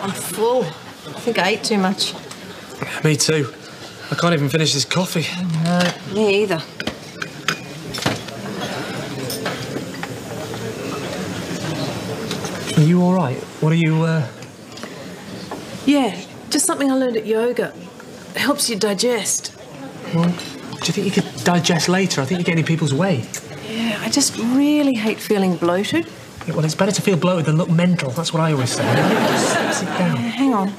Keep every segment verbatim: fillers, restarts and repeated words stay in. I'm full. I think I ate too much. Me too. I can't even finish this coffee. No, me either. Are you all right? What are you, uh... Yeah, just something I learned at yoga. It helps you digest. Well, do you think you could digest later? I think you're getting in people's way. Yeah, I just really hate feeling bloated. Yeah, well, it's better to feel bloated than look mental. That's what I always say. Just sit down. Yeah, hang on.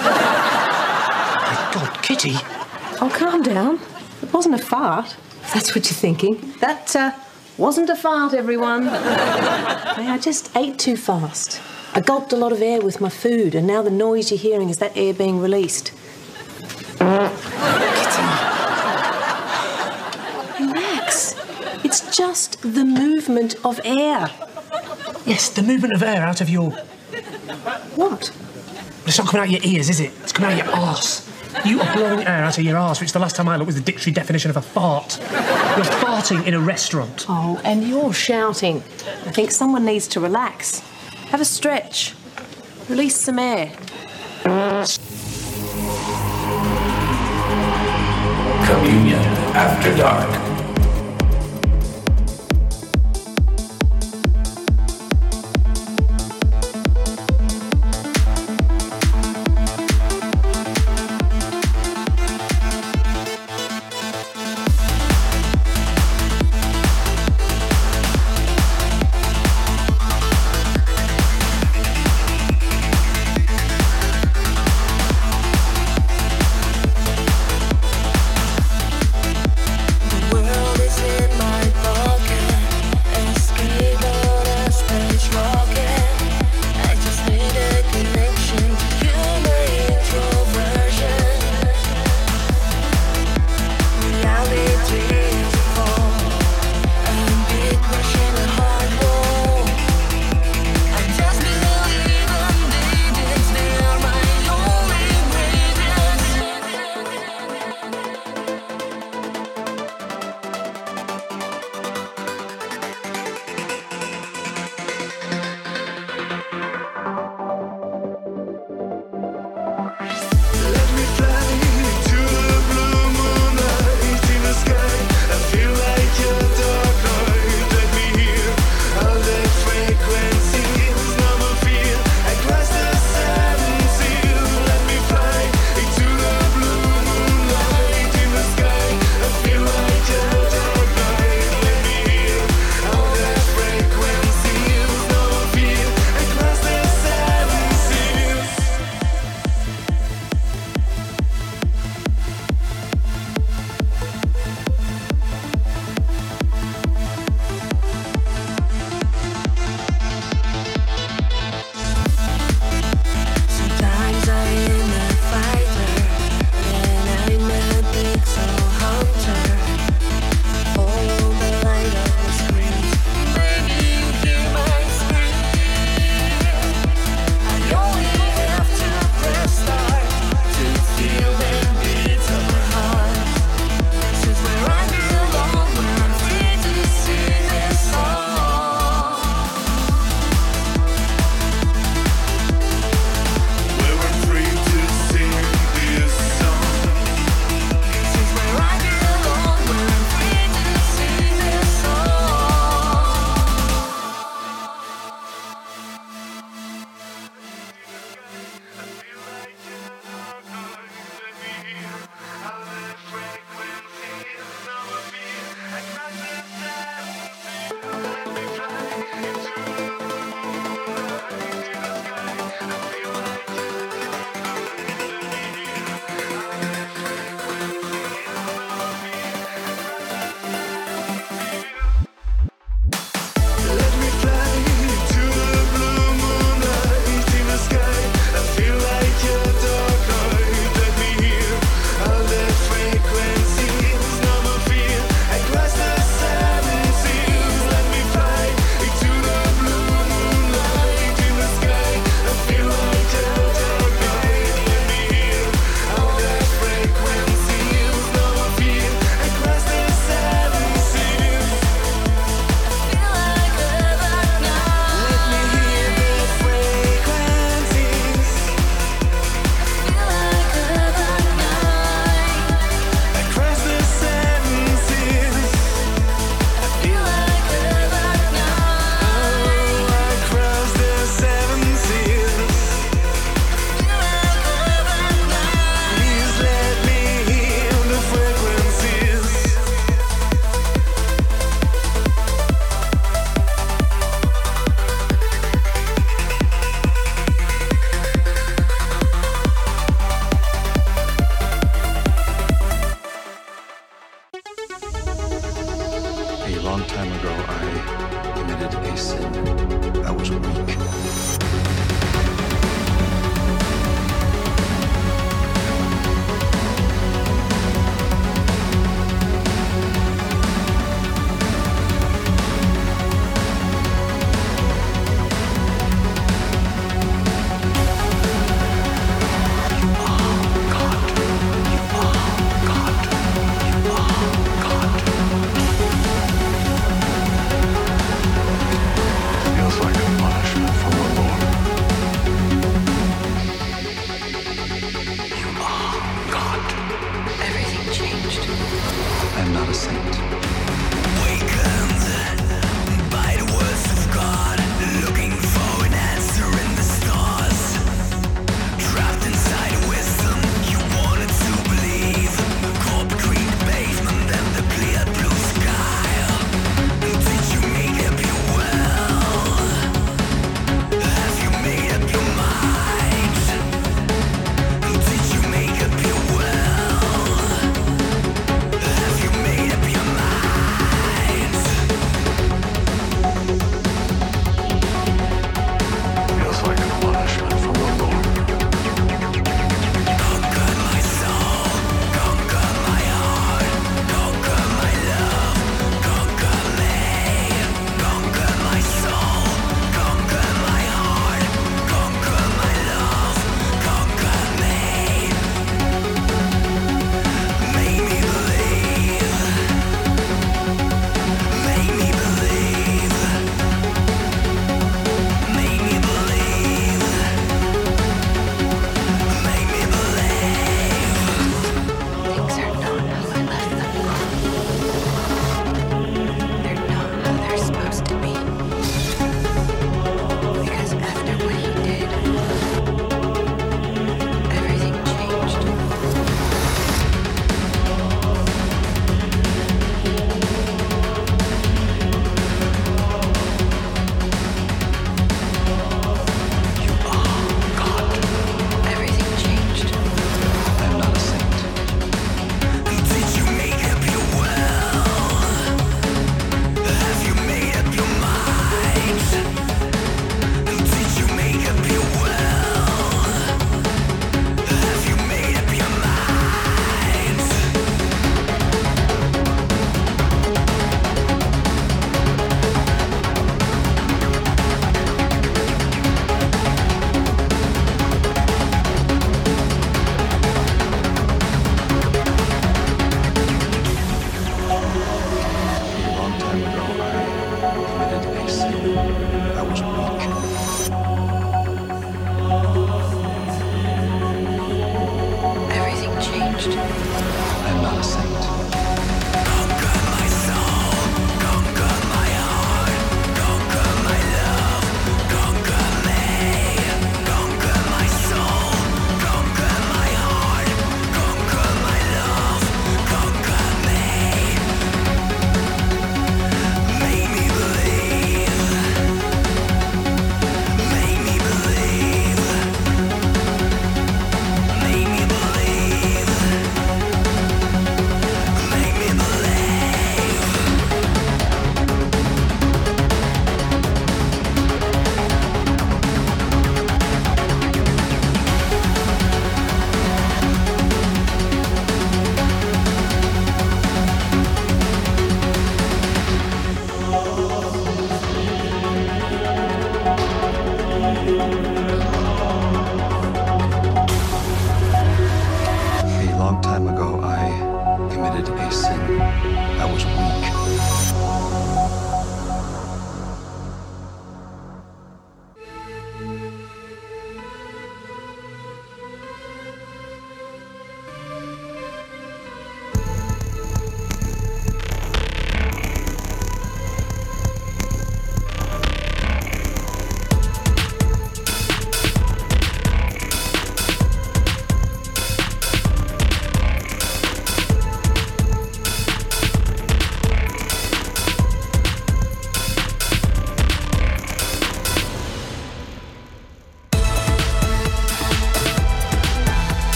My God, Kitty! Oh, calm down. It wasn't a fart, if that's what you're thinking. That, uh, wasn't a fart, everyone. I just ate too fast. I gulped a lot of air with my food, and now the noise you're hearing is that air being released. It's just the movement of air. Yes, the movement of air out of your... What? It's not coming out of your ears, is it? It's coming out of your arse. You are blowing air out of your arse, which the last time I looked was the dictionary definition of a fart. You're farting in a restaurant. Oh, and you're shouting. I think someone needs to relax. Have a stretch. Release some air. Communion After Dark.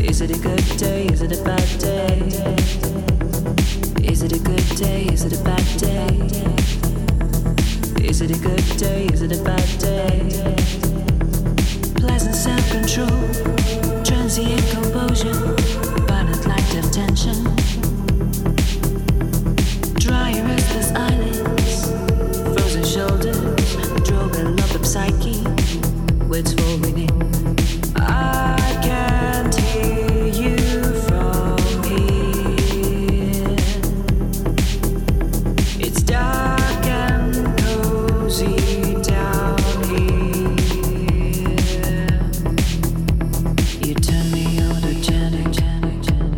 Is it a good day? Is it a bad day? Is it a good day? Is it a bad day? Is it a good day? Is it a bad day? Pleasant self-control, transient composure, violent lack of tension. Dry and restless eyelids, frozen shoulders, drove a lot of psyche. Words falling in. I can't hear you from here. It's dark and cozy down here. You turn me on to Jenny, Jenny, Jenny,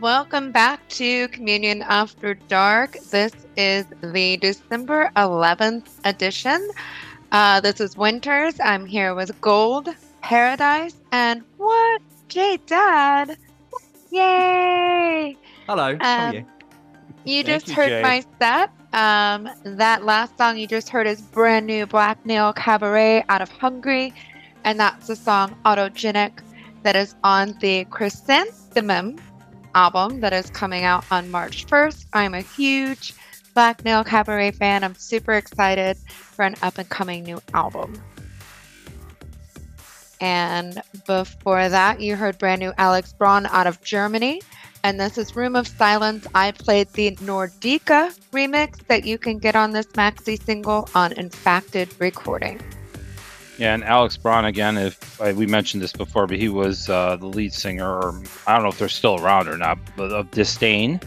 Welcome back to Communion After Dark. This is the December eleventh edition. Uh, this is Winters. I'm here with Gold Paradise and what? j:dead. Yay! Hello. Um, How are you? You just you, heard Jay. my set. Um, that last song you just heard is brand new Black Nail Cabaret out of Hungary. and that's the song Autogenic that is on the Chrysanthemum album that is coming out on March first. I'm a huge Black Nail Cabaret fan. I'm super excited for an up-and-coming new album. And before that, you heard brand new Alex Braun out of Germany. And this is Room of Silence. I played the Nordica remix that you can get on this maxi single on Infacted Recording. Yeah, and Alex Braun, again, if I, we mentioned this before, but he was uh, the lead singer, or I don't know if they're still around or not, but of Disdain.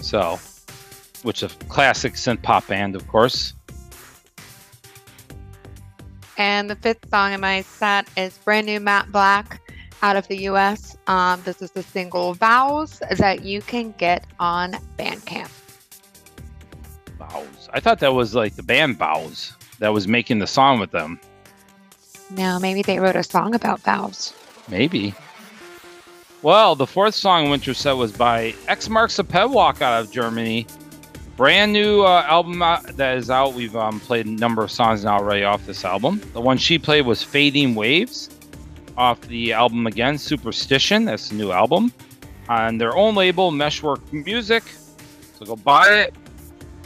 So, which is a classic synth-pop band, of course. And the fifth song in my set is brand new Matt Black out of the U S. Um, this is the single Vows that you can get on Bandcamp. Vows. I thought that was like the band Vows that was making the song with them. No, maybe they wrote a song about vows. Maybe. Well, the fourth song Winter set was by X Marks The Pedwalk out of Germany. Brand new uh, album that is out. We've um, played a number of songs now already off this album. The one she played was Fading Waves off the album again, Superstition. That's the new album. On their own label, Meshwork Music. So go buy it.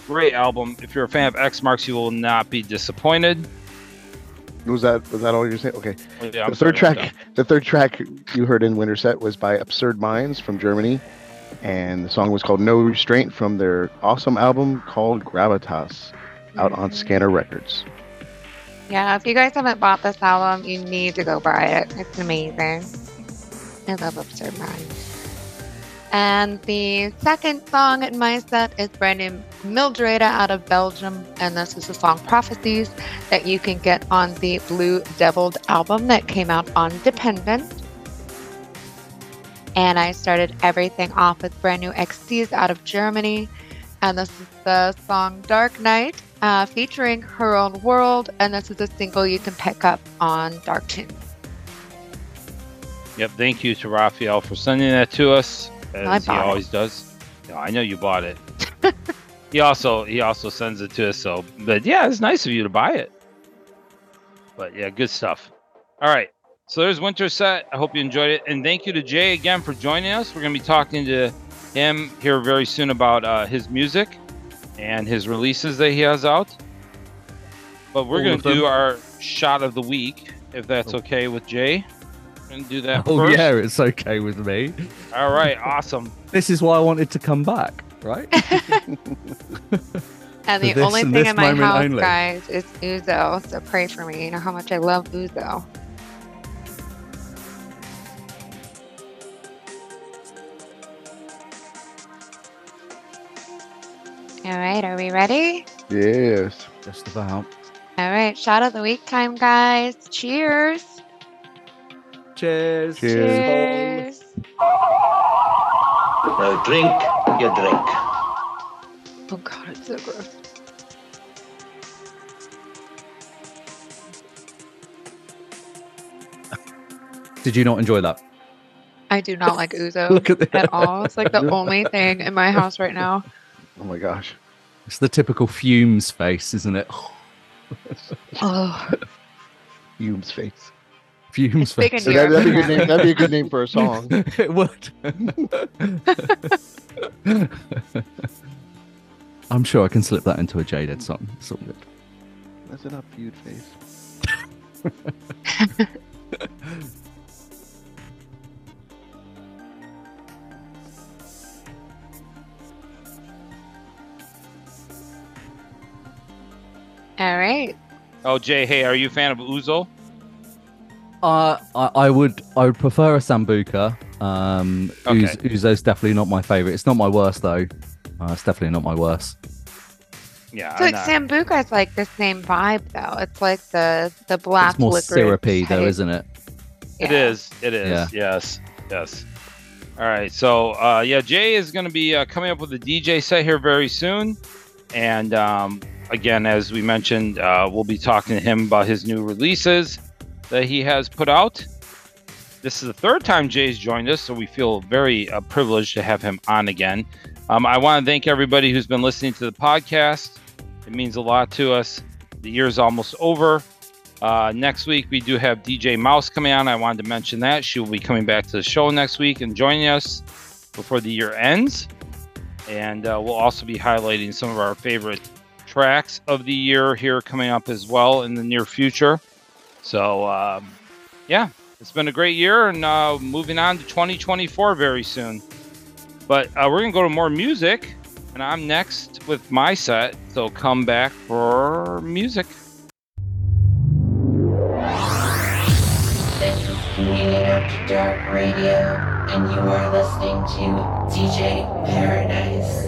Great album. If you're a fan of X Marks, you will not be disappointed. Was that was that all you're saying? Okay. Yeah, the third sorry, track, the third track you heard in Winter Set was by Absurd Minds from Germany, and the song was called "No Restraint" from their awesome album called Gravitas, out on Scanner Records. Yeah, if you guys haven't bought this album, you need to go buy it. It's amazing. I love Absurd Minds. And the second song in my set is brand new Mildreda out of Belgium. And this is the song Prophecies that you can get on the Blue Deviled album that came out on Dependent. And I started everything off with brand new X Cs out of Germany. And this is the song Dark Night uh, featuring Her Own World. And this is a single you can pick up on Dark Tunes. Yep, thank you to Raphael for sending that to us. As he always it. does. No, I know you bought it. he also he also sends it to us. So, but yeah, it's nice of you to buy it. But yeah, good stuff. All right. So there's Winter Set. I hope you enjoyed it. And thank you to Jay again for joining us. We're going to be talking to him here very soon about uh, his music and his releases that he has out. But we're going to do our shot of the week, if that's okay with Jay. And do that oh first. Yeah, it's okay with me. All right, awesome. This is why I wanted to come back, right? And the this, only thing in my house, only. guys, is Uzo. So pray for me. You know how much I love Uzo. All right, are we ready? Yes, just about. All right, shot of the week time, guys. Cheers. Cheers. Cheers. Cheers. Now drink your drink. Oh God, it's so gross. Did you not enjoy that? I do not like Uzo Look at, at all. It's like the only thing in my house right now. Oh my gosh. It's the typical fumes face, isn't it? Oh. Fumes face. Fumes face. Big so that, that'd, be a good name, that'd be a good name for a song. It would. I'm sure I can slip that into a j:dead song. It's all good. That's enough feud face. All right. Oh, Jay, hey, are you a fan of Uzo? Uh, I, I would I would prefer a Sambuca. Um, okay. Uzo's definitely not my favorite. It's not my worst, though. Uh, it's definitely not my worst. Yeah. So like Sambuca is like the same vibe, though. It's like the, the black It's more liquor syrupy, type. though, isn't it? Yeah. It is. It is. Yeah. Yes. Yes. All right. So, uh, yeah, Jay is going to be uh, coming up with a D J set here very soon. And, um, again, as we mentioned, uh, we'll be talking to him about his new releases that he has put out. This is the third time Jay's joined us, so we feel very uh, privileged to have him on again. Um, I want to thank everybody who's been listening to the podcast. It means a lot to us. The year's almost over. Uh, next week, we do have D J Mouse coming on. I wanted to mention that. She will be coming back to the show next week and joining us before the year ends. And uh, we'll also be highlighting some of our favorite tracks of the year here coming up as well in the near future. So, um, yeah, it's been a great year, and uh, moving on to twenty twenty-four very soon. But uh, we're going to go to more music, and I'm next with my set. So come back for music. This is Communion After Dark Radio, and you are listening to D J Paradise.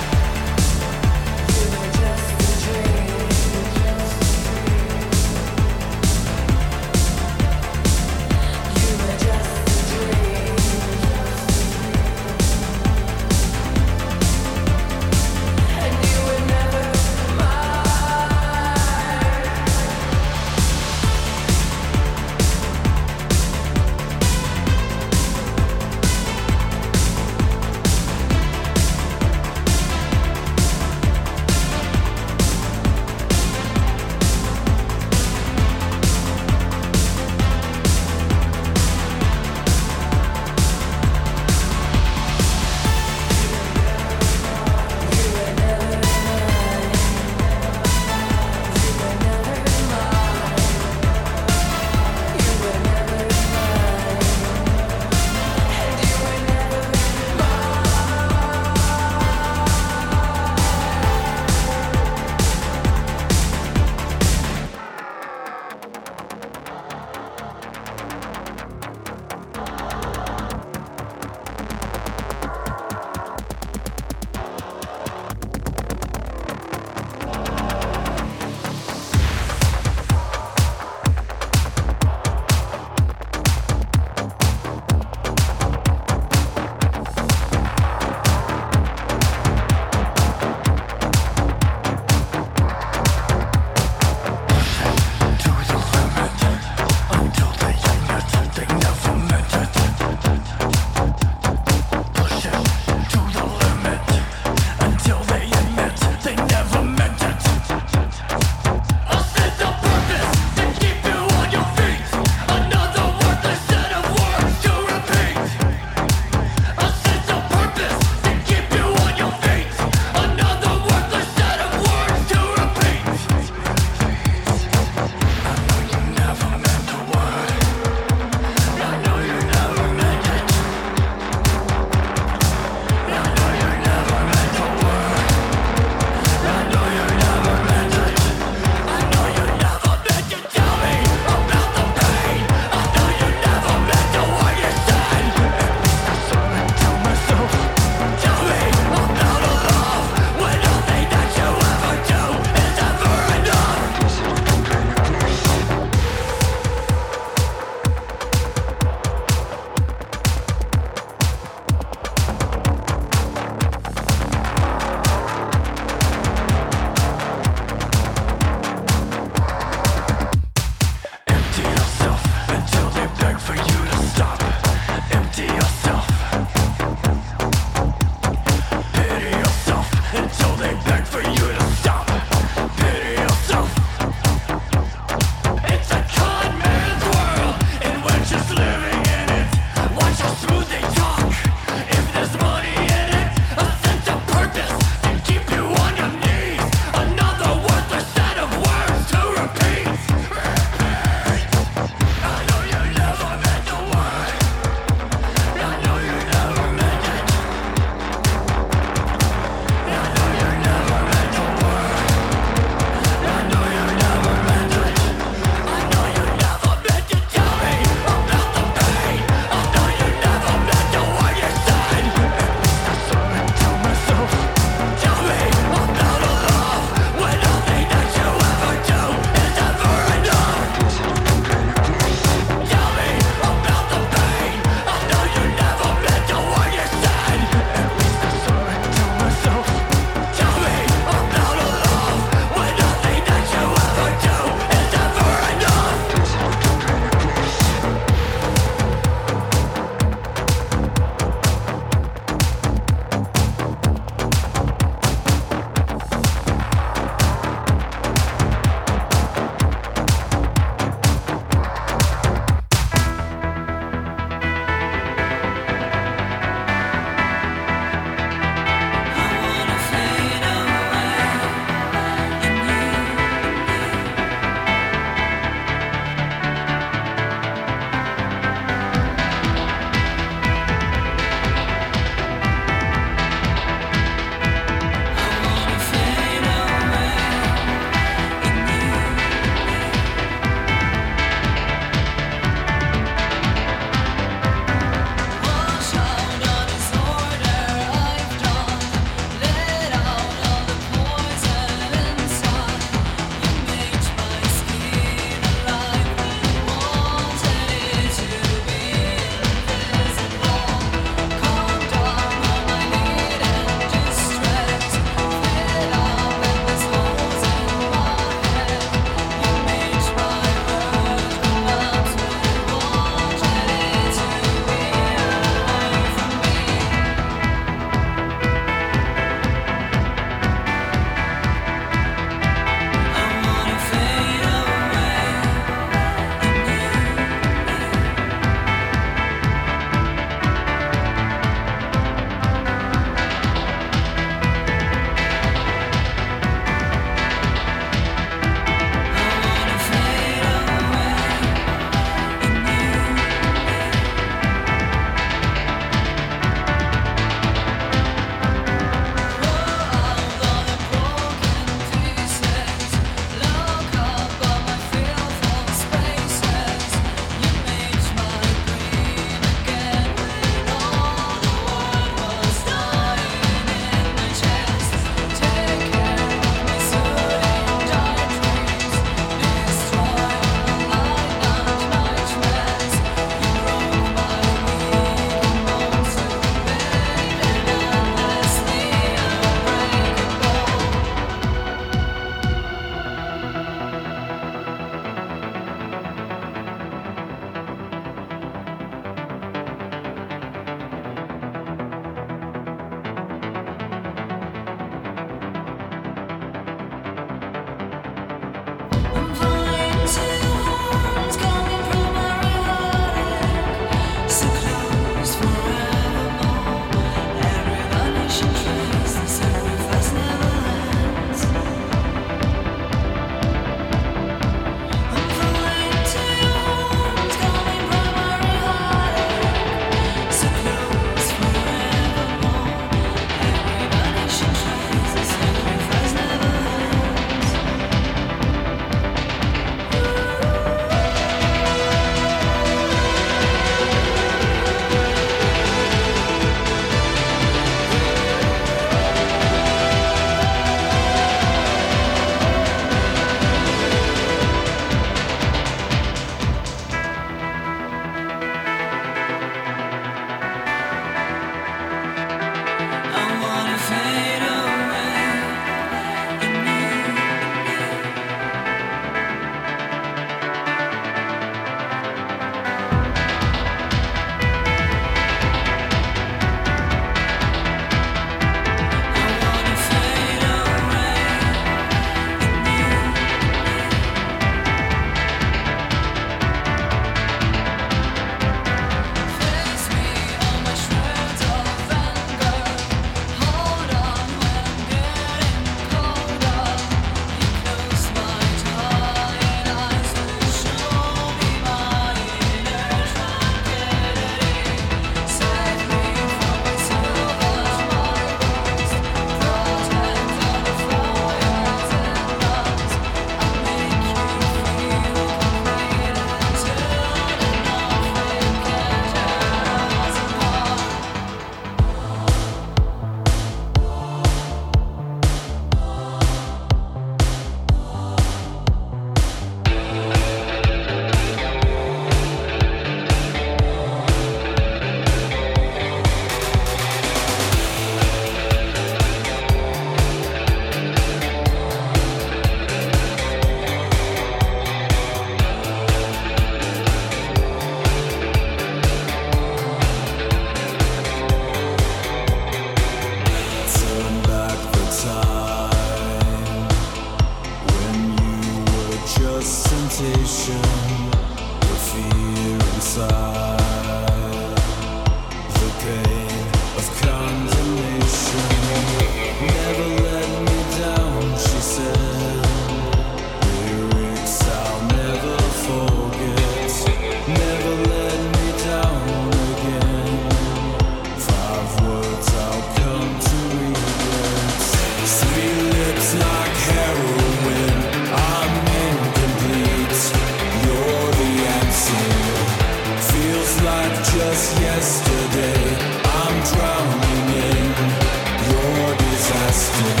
Down.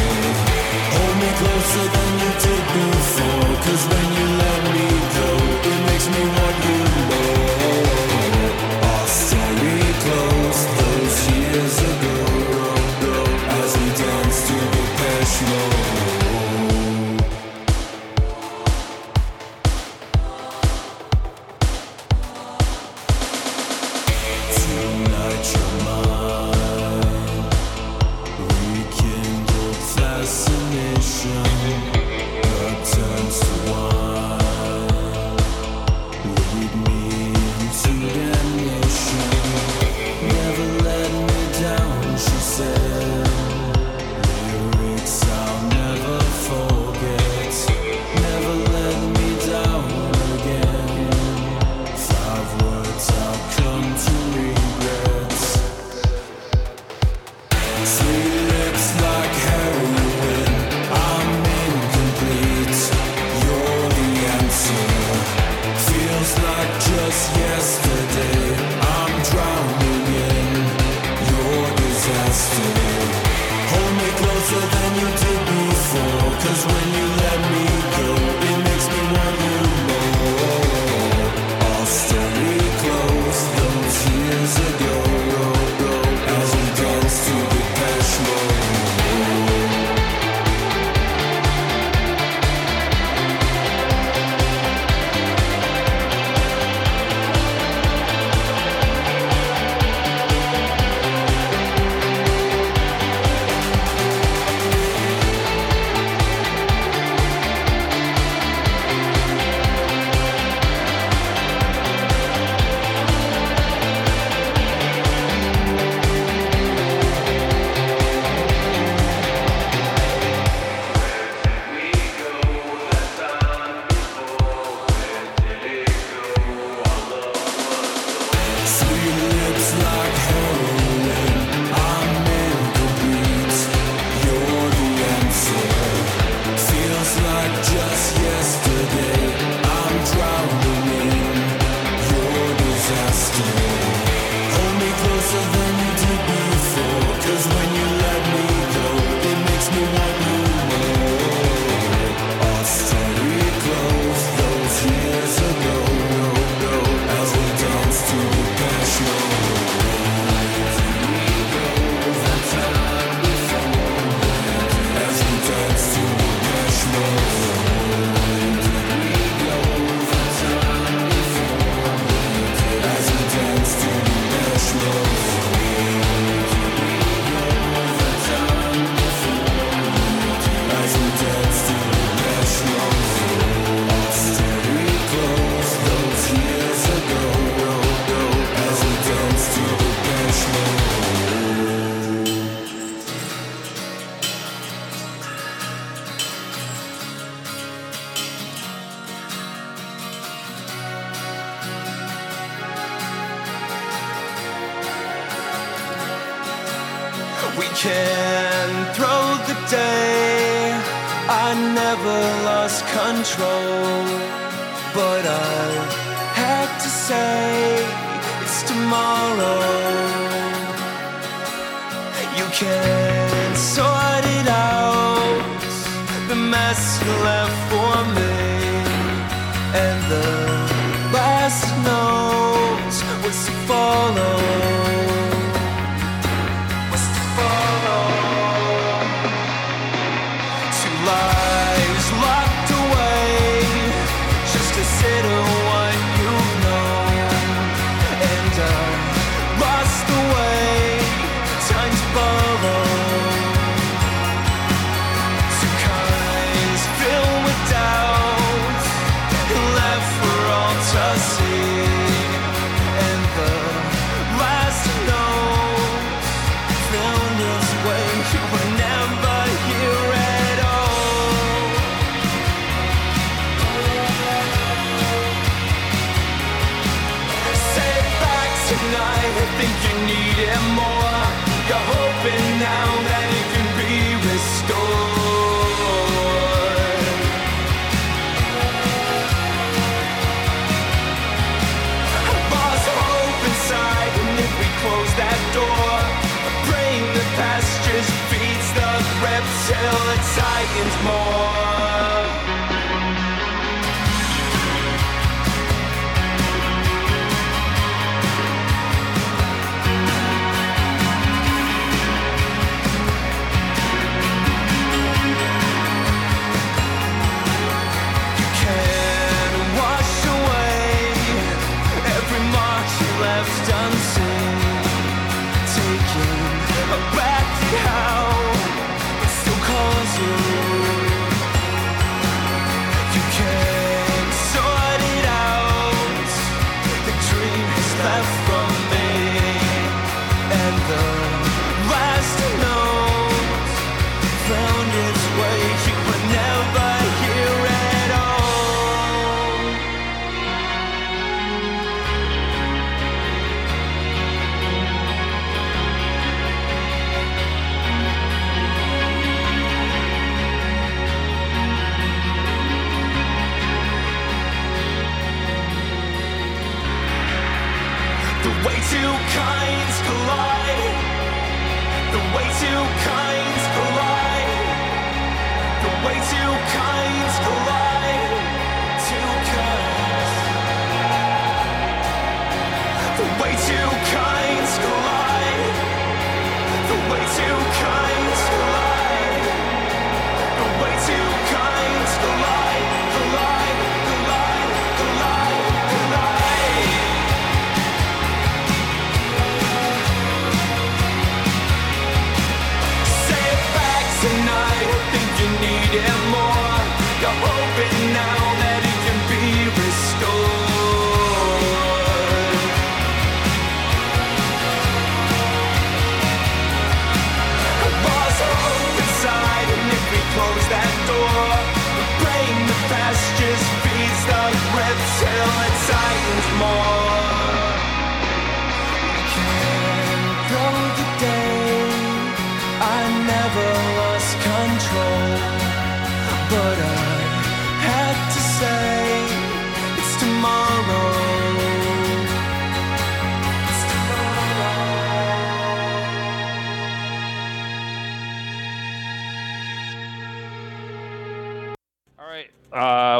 grip till it tightens more.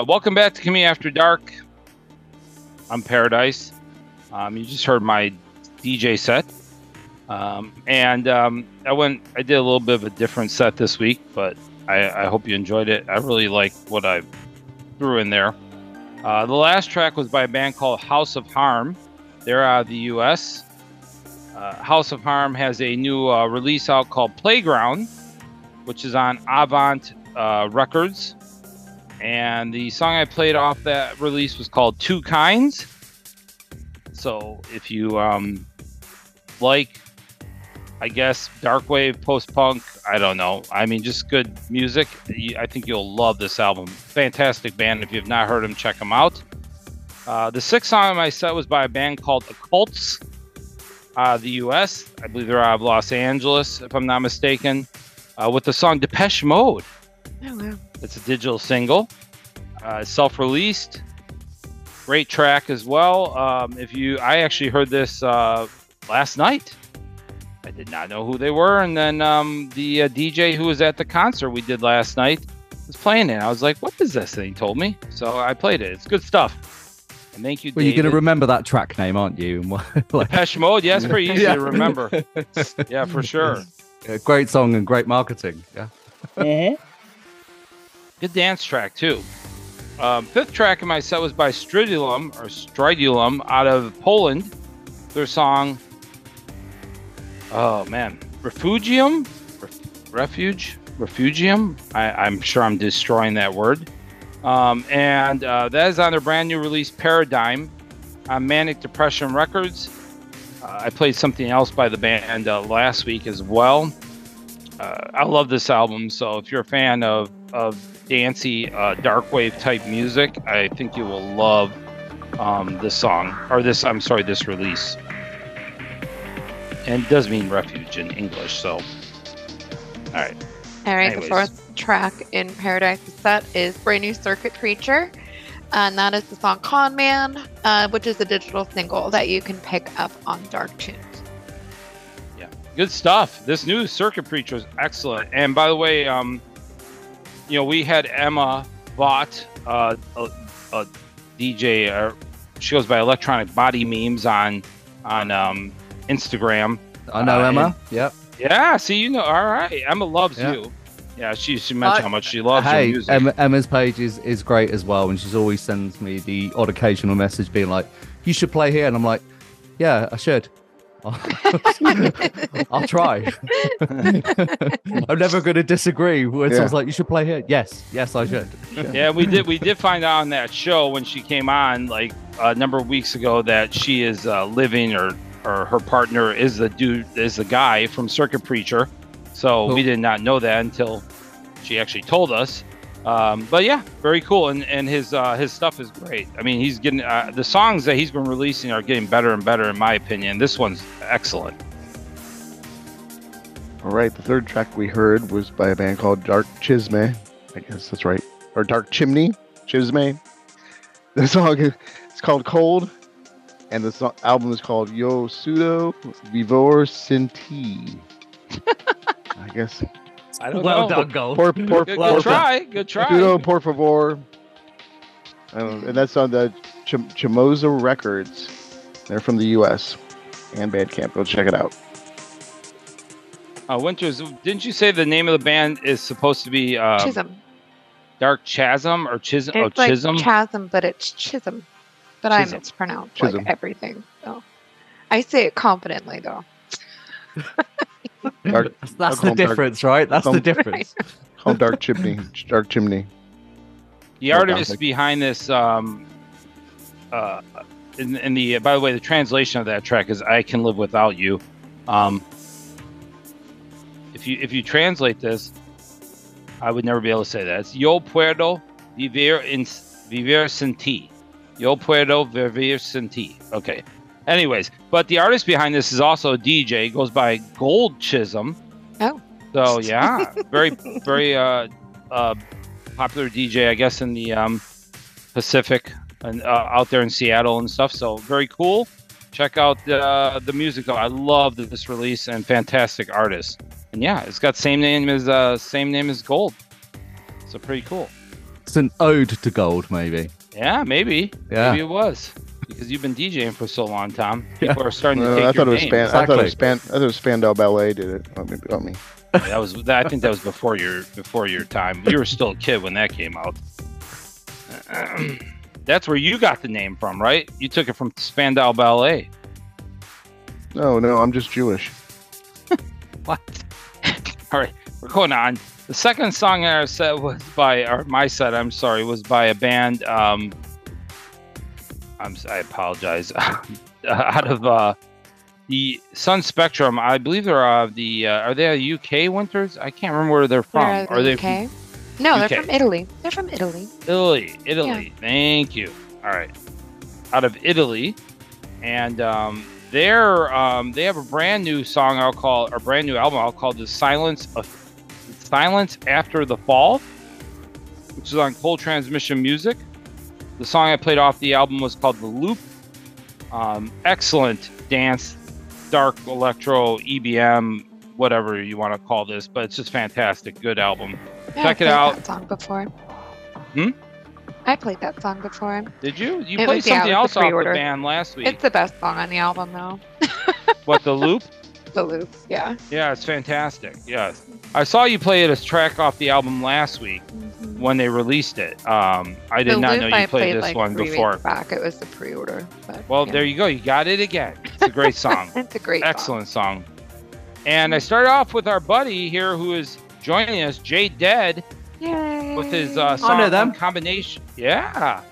Welcome back to Communion After Dark. I'm Paradise. Um, you just heard my D J set, um, and um, I went. I did a little bit of a different set this week, but I, I hope you enjoyed it. I really like what I threw in there. Uh, the last track was by a band called House of Harm. They're out of the U S Uh, House of Harm has a new uh, release out called Playground, which is on Avant uh, Records. And the song I played off that release was called Two Kinds. So if you um, like, I guess, darkwave, post-punk, I don't know. I mean, just good music. I think you'll love this album. Fantastic band. If you've not heard them, check them out. Uh, the sixth song on my set was by a band called The Cults out of the U S I believe they're out of Los Angeles, if I'm not mistaken, uh, with the song Depeche Mode. Oh, wow. It's a digital single, uh, self-released, great track as well. Um, if you, I actually heard this uh, last night. I did not know who they were, and then um, the uh, D J who was at the concert we did last night was playing it. I was like, "What is this?" And he told me, so I played it. It's good stuff. And thank you, David. Well, you're going to remember that track name, aren't you? Like... Depeche Mode, yeah, it's pretty easy yeah. to remember. Yeah, for sure. Yeah, great song and great marketing. Yeah. Mm-hmm. Good dance track, too. Um, fifth track in my set was by Stridulum, or Stridulum, out of Poland. Their song, oh, man, Refugium? Ref- refuge? Refugium? I- I'm sure I'm destroying that word. Um, and uh, that is on their brand new release, Paradigm, on Manic Depression Records. Uh, I played something else by the band uh, last week as well. Uh, I love this album, so if you're a fan of, of dancey uh darkwave type music, I think you will love um this song or this I'm sorry this release, and it does mean refuge in English. So all right all right Anyways. The fourth track in Paradise's set is Brand New Circuit Creature, and that is the song Con Man, uh which is a digital single that you can pick up on Dark Tunes. Yeah, Good stuff. This new Circuit Preach was excellent. And by the way, um, you know, we had Emma Vaught, uh, a, a D J, or she goes by Electronic Body Memes on on um, Instagram. I know uh, Emma. And, yep. Yeah. See, you know. All right. Emma loves yeah. you. Yeah. She she mentioned I, how much she loves hey, your music. Emma, Emma's page is, is great as well, and she's always sends me the odd occasional message being like, "You should play here," and I'm like, "Yeah, I should." I'll try. I'm never going to disagree. When yeah. someone's like, "You should play here." Yes, yes, I should. Yeah. yeah, we did. We did find out on that show when she came on, like a number of weeks ago, that she is uh, living, or or her partner is the dude, is the guy from Circuit Preacher. So cool. We did not know that until she actually told us. Um, but yeah, very cool. And and his uh, his stuff is great. I mean, he's getting uh, the songs that he's been releasing are getting better and better, in my opinion. This one's excellent. All right, the third track we heard was by a band called Dark Chisme. I guess that's right, or Dark Chimney Chisme. The song is it's called Cold, and the song, album is called Yo Pseudo Vivor Senti. I guess. I don't well know. Done, Gold. Por, por, por, good, por, good try. Good try. Pseudo, por favor. Um, and that's on the Ch- Chimoza Records. They're from the U S and Bandcamp. Go check it out. Uh, Winters, didn't you say the name of the band is supposed to be um, Chism? Dark Chasm or Chism? It's oh, like Chism? Chasm, but it's Chism. But Chism. I mispronounce Chism. Like everything. So I say it confidently, though. Dark, that's the difference, dark, right? That's called, the difference. Called Dark Chimney. Dark Chimney. The artist behind this, um, uh, in, in the by the way, the translation of that track is "I Can Live Without You." Um, if you if you translate this, I would never be able to say that. It's "Yo puedo vivir in vivir sin ti." Yo puedo vivir sin ti. Okay. Anyways, but the artist behind this is also a D J. He goes by Gold Chisme. Oh. So, yeah. Very, very uh, uh, popular D J, I guess, in the um, Pacific and uh, out there in Seattle and stuff. So, very cool. Check out uh, the music. I love this release and fantastic artist. And, yeah, it's got same name as uh, same name as Gold. So, pretty cool. It's an ode to Gold, maybe. Yeah, maybe. Yeah. Maybe it was. Because you've been DJing for so long, Tom. People yeah. are starting no, to take I thought your it was name. Span- exactly. I thought it was Span- I thought it was Spandau Ballet did it. Help me, help me. Yeah, that was. That, I think that was before your before your time. You were still a kid when that came out. That's where you got the name from, right? You took it from Spandau Ballet. No, no, I'm just Jewish. What? All right, we're going on. The second song I said was by, or my set, I'm sorry, was by a band. Um, I'm, I apologize. Out of uh, the Sun Spectrum, I believe they're uh, the. Uh, are they U K Winters? I can't remember where they're from. Are, are they U K? From, no, U K. They're from Italy. They're from Italy. Italy, Italy. Yeah. Thank you. All right, out of Italy, and um, they're um, they have a brand new song. I'll call a brand new album. I'll call the Silence of Silence After the Fall, which is on Cold Transmission Music. The song I played off the album was called The Loop. Um, excellent dance, dark electro, E B M, whatever you want to call this, but it's just fantastic. Good album. Yeah, Check I it out. That song before. Hmm? I played that song before. Did you? You it played something else the off the band last week. It's the best song on the album, though. What, The Loop? The Loop, yeah. Yeah, it's fantastic. Yeah. I saw you play it as track off the album last week. Mm-hmm. When they released it. Um, I did the not know you played, played this like one before. Back. It was the pre-order. But, well, yeah. There you go. You got it again. It's a great song. It's a great Excellent song. song. And I started off with our buddy here who is joining us, j:dead. Yay. With his uh, song oh, no, Combination. Yeah.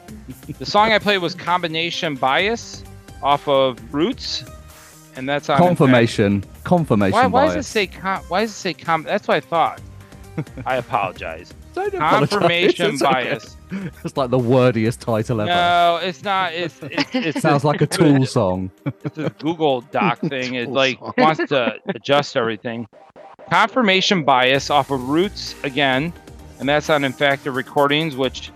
The song I played was Combination Bias off of Roots. And that's on confirmation. Infacta. Confirmation. Why, why bias. does it say? Com- why does it say? Com- that's what I thought. I apologize. Don't confirmation apologize. bias. Okay. It's like the wordiest title ever. No, it's not. It's, it's, it's it sounds a, like a Tool song. It's a Google Doc thing. It like song. wants to adjust everything. Confirmation Bias off of Roots again, and that's on Infacted Recordings, which.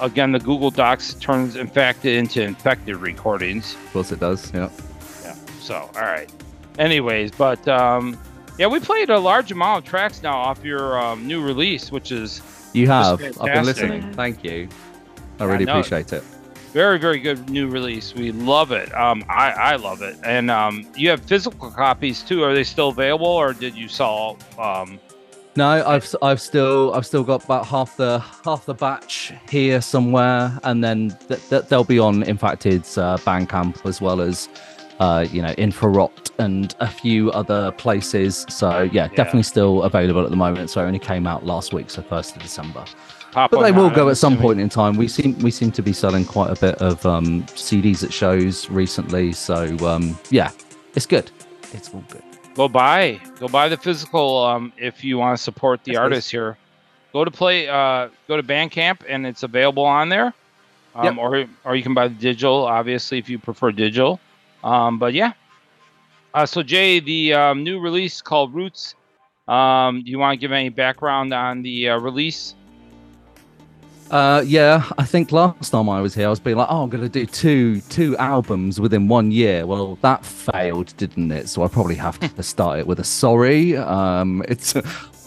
Again, the Google Docs turns Infacted into Infected Recordings. Of course, it does. Yeah. So, all right. anyways, but um, yeah, we played a large amount of tracks now off your um, new release, which is you have. I've been listening. Thank you. I really I appreciate it. Very, very good new release. We love it. Um, I, I love it. And um, you have physical copies too. Are they still available, or did you sell? Um, no, I've I've still I've still got about half the half the batch here somewhere, and then th- th- they'll be on Infacted's uh, Bandcamp, as well as uh, you know, Infrarot and a few other places. So yeah, yeah, definitely still available at the moment. So it only came out last week, so first of December. Pop but they will go at some assuming. point in time. We seem we seem to be selling quite a bit of um, C Ds at shows recently, so um, yeah, it's good. It's all good. Go buy, go buy the physical um, if you want to support the That's artists nice. here. Go to play, uh, go to Bandcamp, and it's available on there, um, yep. or or you can buy the digital, obviously, if you prefer digital. Um, but yeah, uh, so Jay, the um, new release called Roots. Um, do you want to give any background on the uh, release? Uh, yeah, I think last time I was here, I was being like, oh, I'm going to do two two albums within one year. Well, that failed, didn't it? So I probably have to start it with a sorry. Um, it's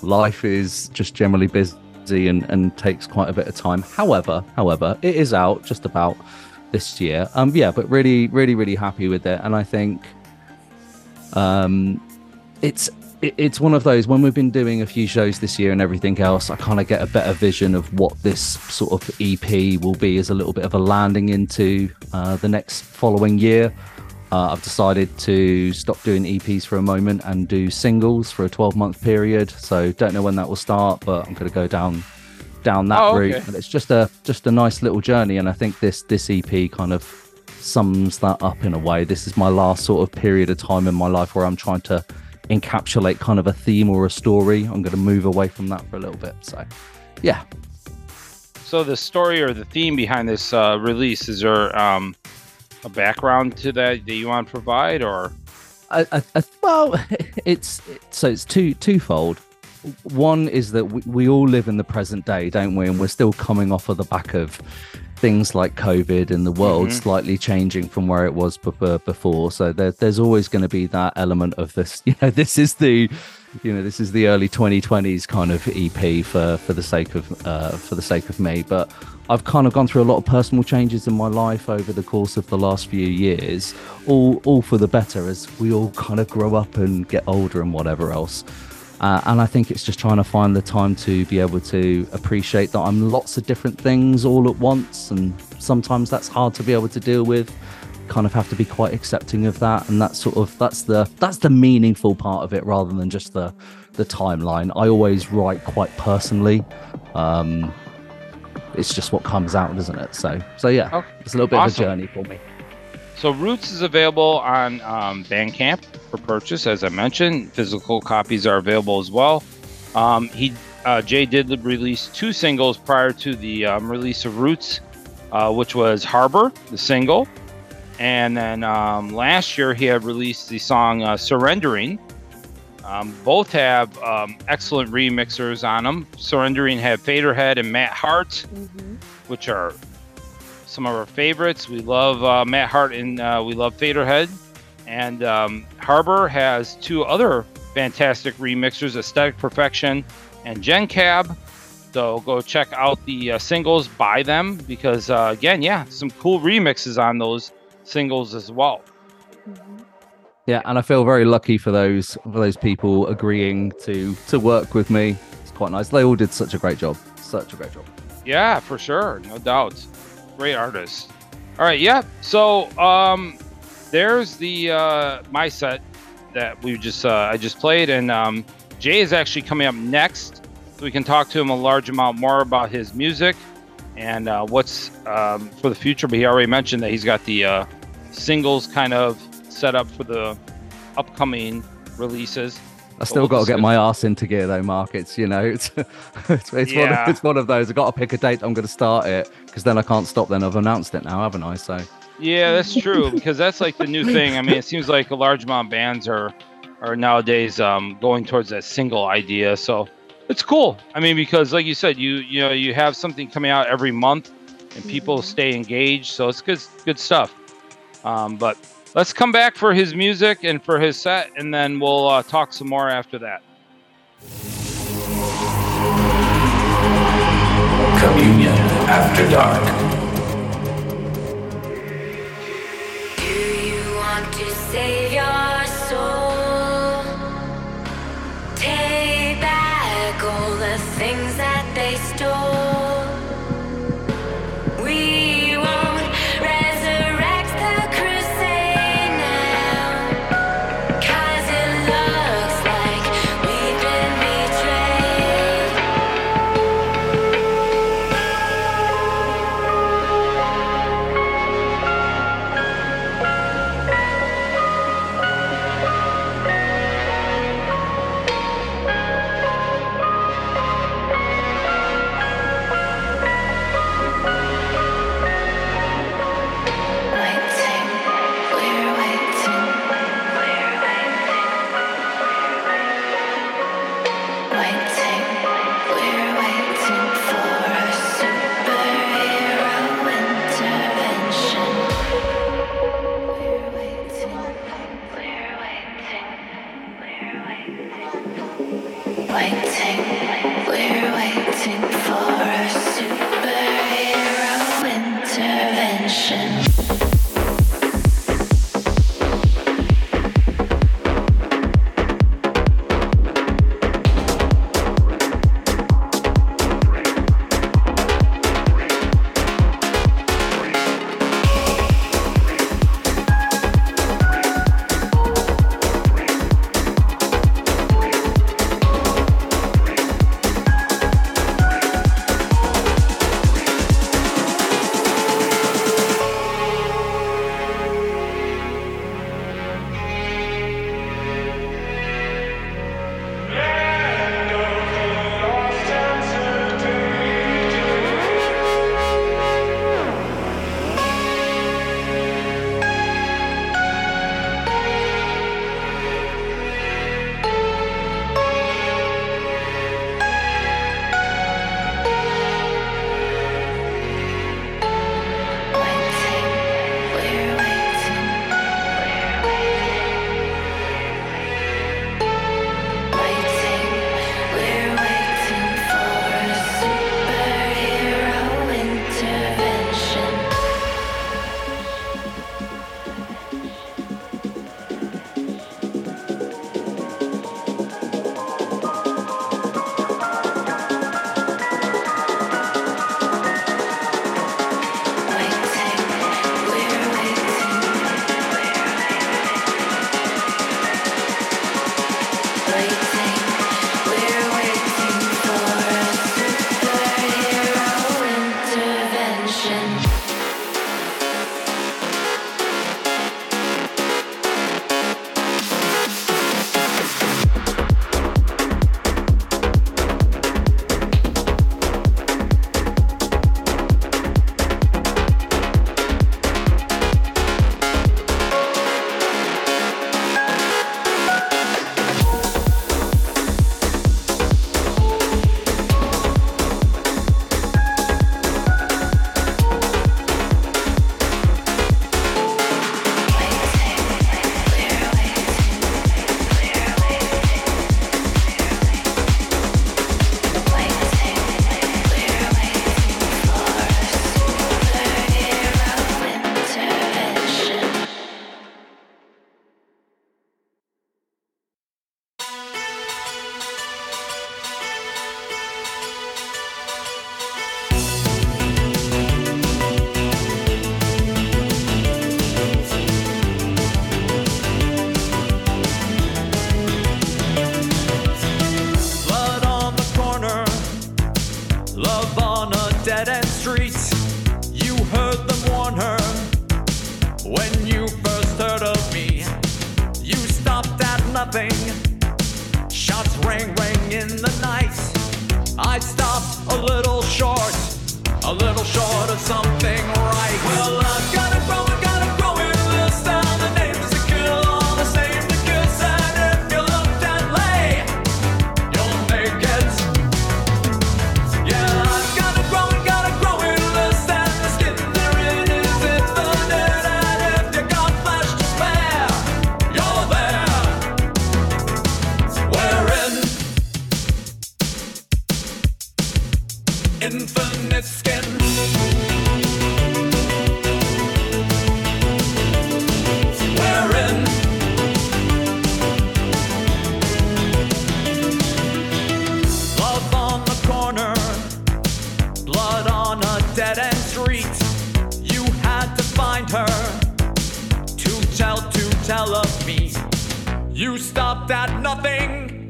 life is just generally busy and, and takes quite a bit of time. However, however, it is out just about this year. Um, yeah, but really, really, really happy with it. And I think um, it's... It's one of those, when we've been doing a few shows this year and everything else, I kind of get a better vision of what this sort of E P will be as a little bit of a landing into uh, the next following year. Uh, I've decided to stop doing E Ps for a moment and do singles for a twelve-month period. So don't know when that will start, but I'm going to go down down that oh, okay. route. But it's just a just a nice little journey, and I think this this E P kind of sums that up in a way. This is my last sort of period of time in my life where I'm trying to encapsulate kind of a theme or a story. I'm going to move away from that for a little bit. So, yeah. So the story or the theme behind this uh, release, is there um, a background to that that you want to provide, or? I, I, I, well, it's so it's two twofold. One is that we, we all live in the present day, don't we? And we're still coming off of the back of things like COVID and the world mm-hmm. slightly changing from where it was before. So there, there's always going to be that element of this, you know, this is the, you know, this is the early twenty twenties kind of E P for, for the sake of, uh, for the sake of me. But I've kind of gone through a lot of personal changes in my life over the course of the last few years, all, all for the better, as we all kind of grow up and get older and whatever else. Uh, and I think it's just trying to find the time to be able to appreciate that I'm lots of different things all at once. And sometimes that's hard to be able to deal with. Kind of have to be quite accepting of that. And that's sort of, that's the, that's the meaningful part of it, rather than just the, the timeline. I always write quite personally. Um, it's just what comes out, isn't it? So, so yeah, oh, it's a little bit awesome. of a journey for me. So Roots is available on um, Bandcamp for purchase, as I mentioned. Physical copies are available as well. Um, he uh, Jay did release two singles prior to the um, release of Roots, uh, which was Harbor, the single. And then um, last year he had released the song uh, Surrendering. Um, both have um, excellent remixers on them. Surrendering had Faderhead and Matt Hart, mm-hmm. which are... some of our favorites. We love uh, Matt Hart and uh, we love Faderhead. And um, Harbor has two other fantastic remixers, Aesthetic Perfection and Gen Cab. So go check out the uh, singles, buy them, because uh, again, yeah, some cool remixes on those singles as well. Yeah, and I feel very lucky for those for those people agreeing to to work with me. It's quite nice. They all did such a great job. Such a great job. Yeah, for sure, no doubt. Great artist. All right, yeah. So um, there's the uh, my set that we just uh, I just played, and um, Jay is actually coming up next, so we can talk to him a large amount more about his music and uh, what's um, for the future. But he already mentioned that he's got the uh, singles kind of set up for the upcoming releases. I still got to get my ass into gear, though, Mark. It's, you know, it's it's, it's, yeah. one of, it's one of those. I've got to pick a date. I'm going to start it, because then I can't stop. Then I've announced it now, haven't I? So yeah, that's true, because that's like the new thing. I mean, it seems like a large amount of bands are are nowadays um, going towards that single idea. So it's cool. I mean, because like you said, you you know, you have something coming out every month, and people stay engaged. So it's good good stuff. Um, but Let's come back for his music and for his set, and then we'll uh, talk some more after that. Communion After Dark. Do you want to save your soul? Take back all the things that they stole. infinite skin. Her to tell, to tell of me. You stopped at nothing,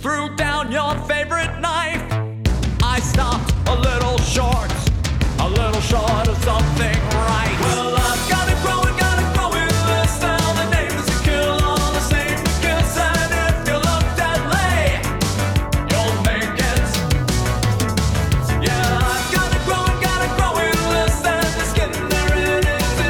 threw down your favorite knife. I stopped a little short, a little short of something right. Well, I've got to grow and gotta grow in this now. The neighbors who kill all the same kids, and if you look deadly, you'll make it. Yeah, I've got to grow and gotta grow in this now. The skin I've got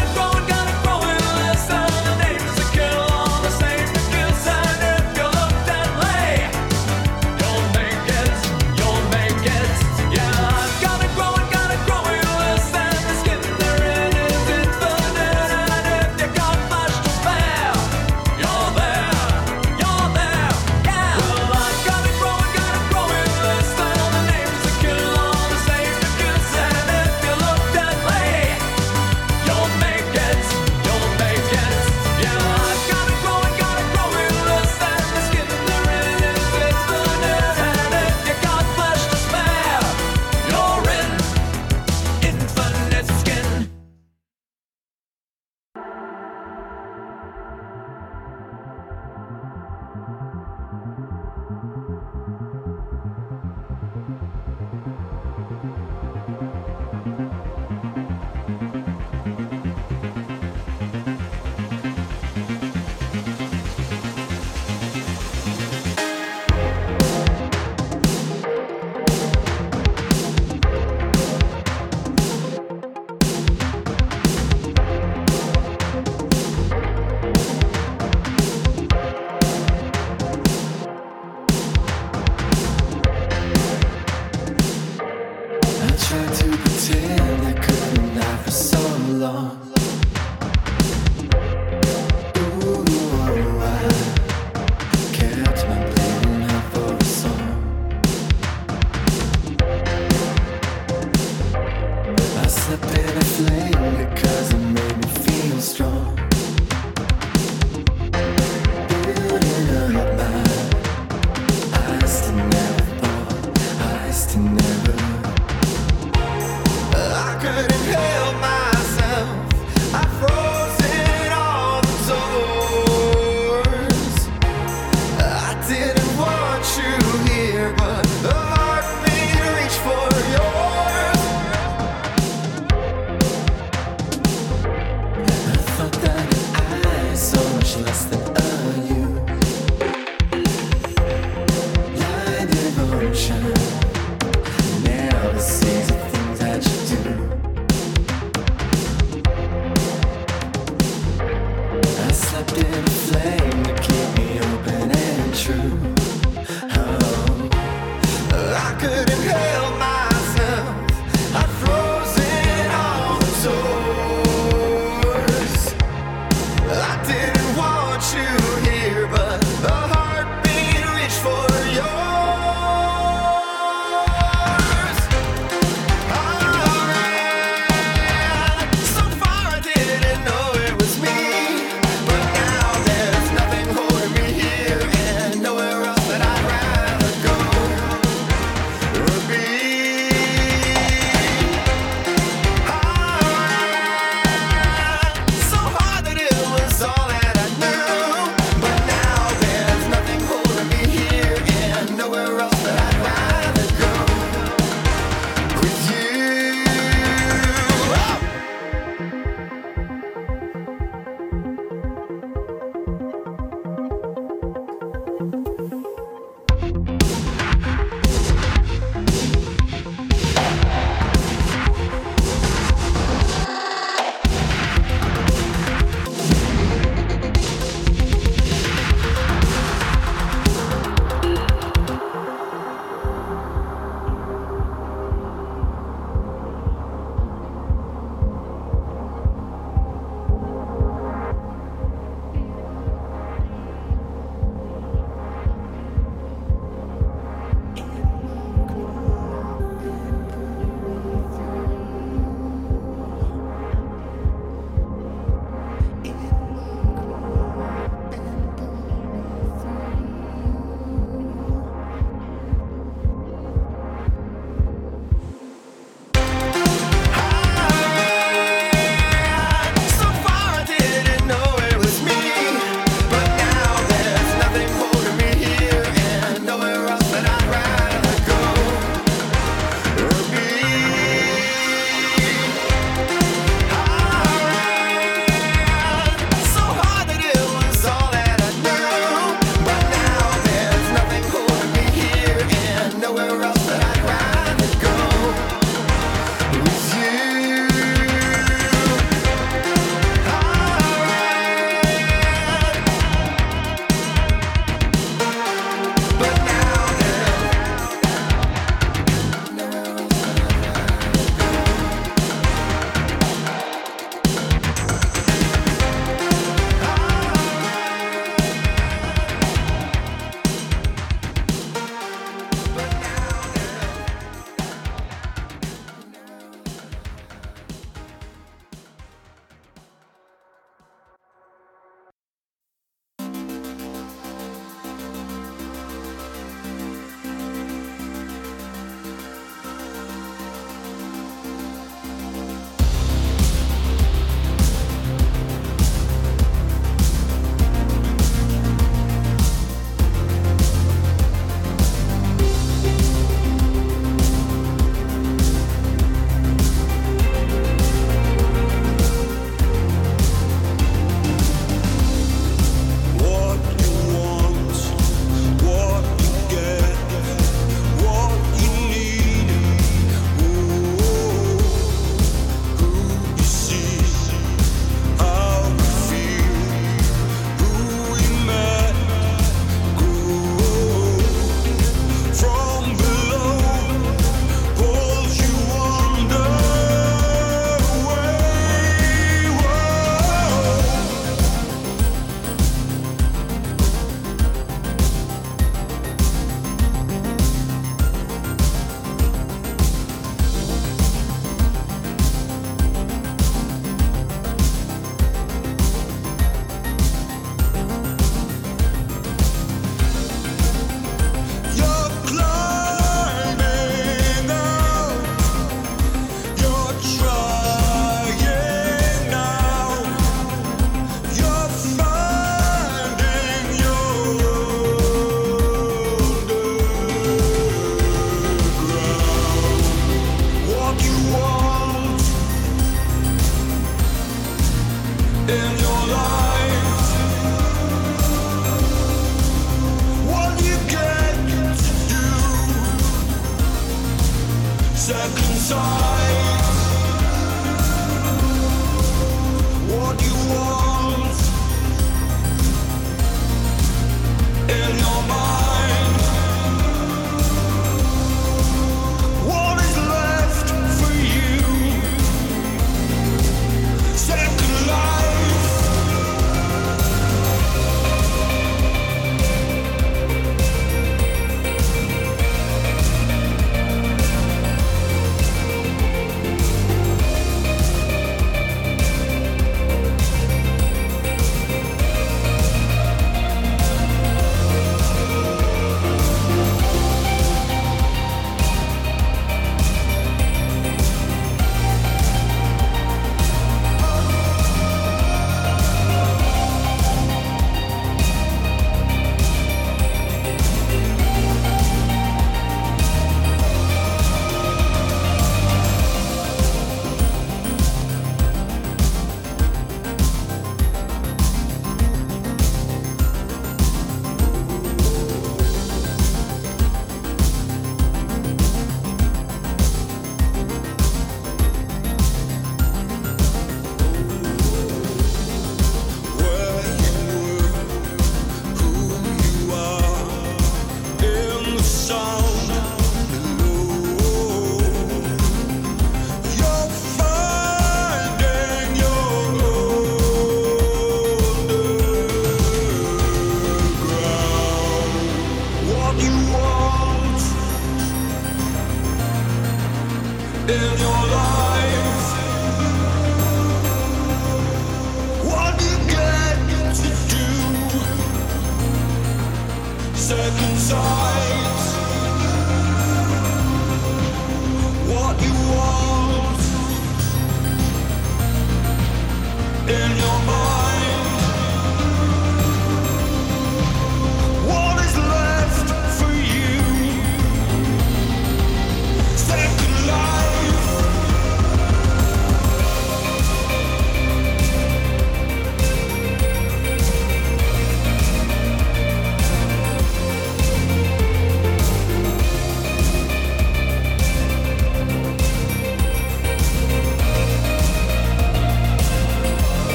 to grow and got to grow in this. All the neighbors that kill all the same kids. And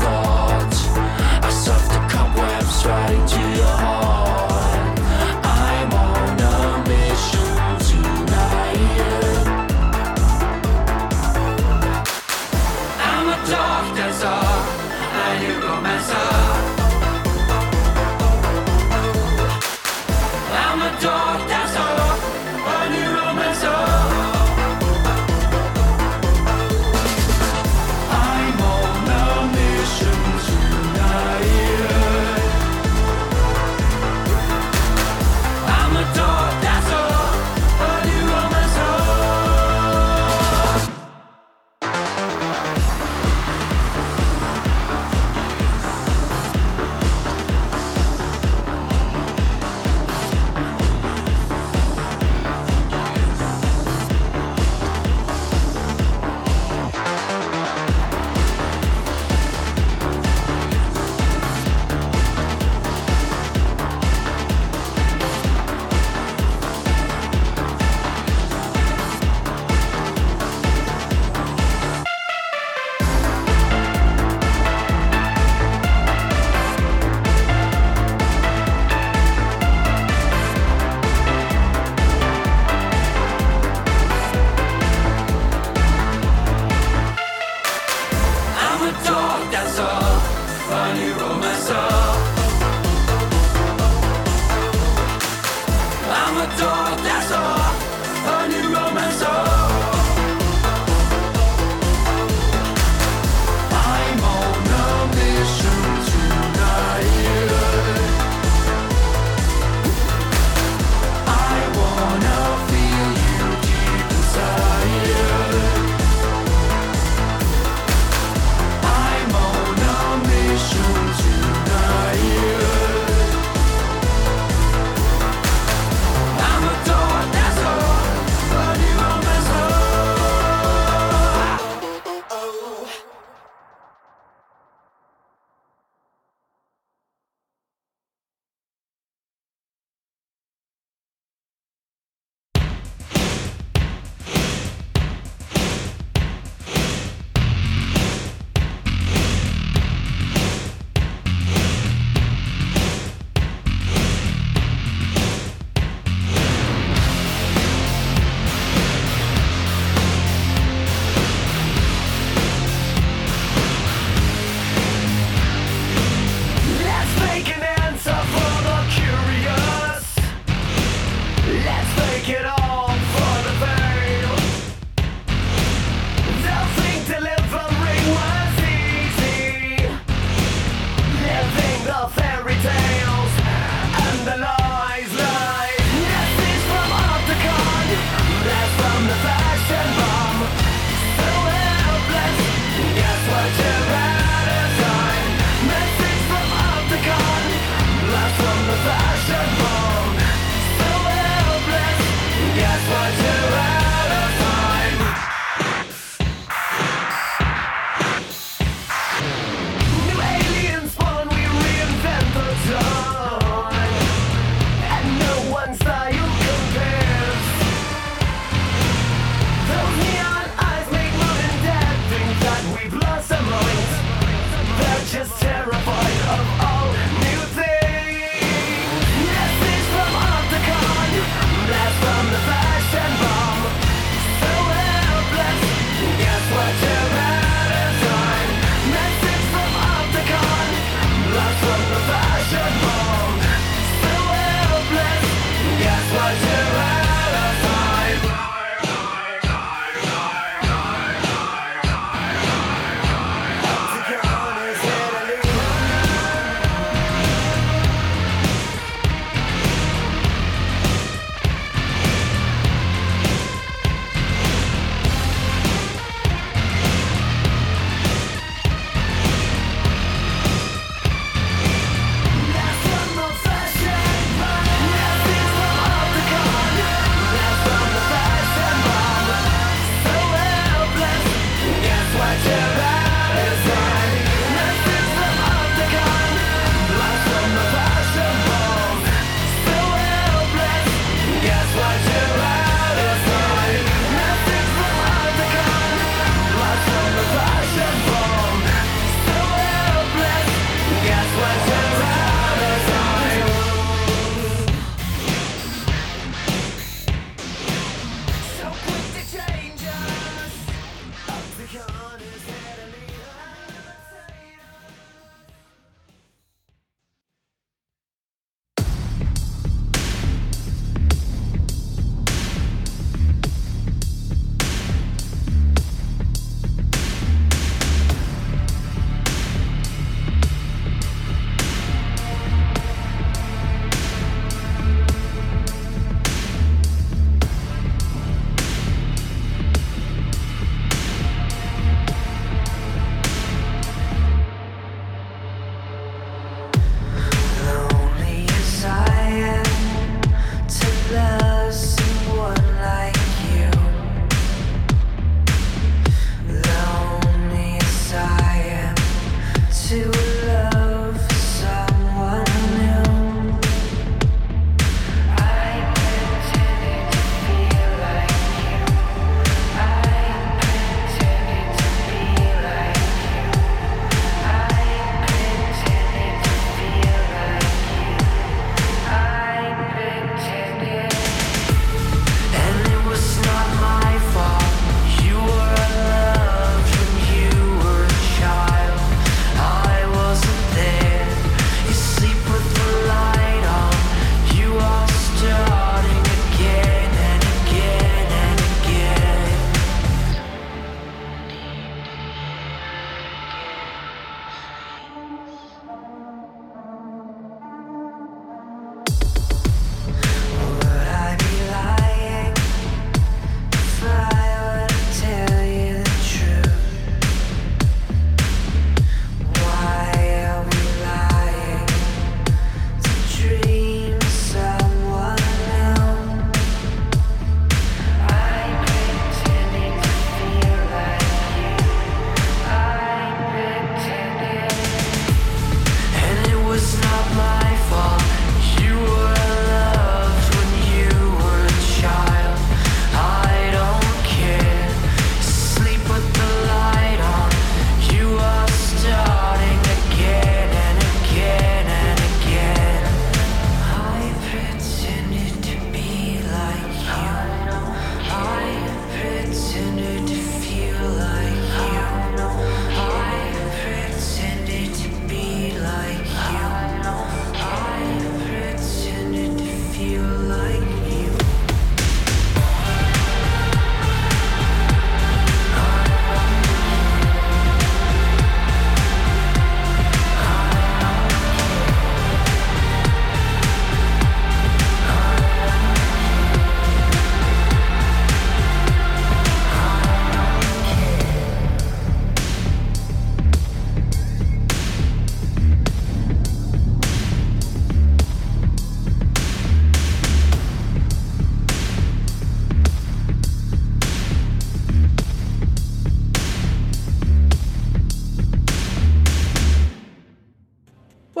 thoughts. I stuffed the cobwebs right into your heart. I'm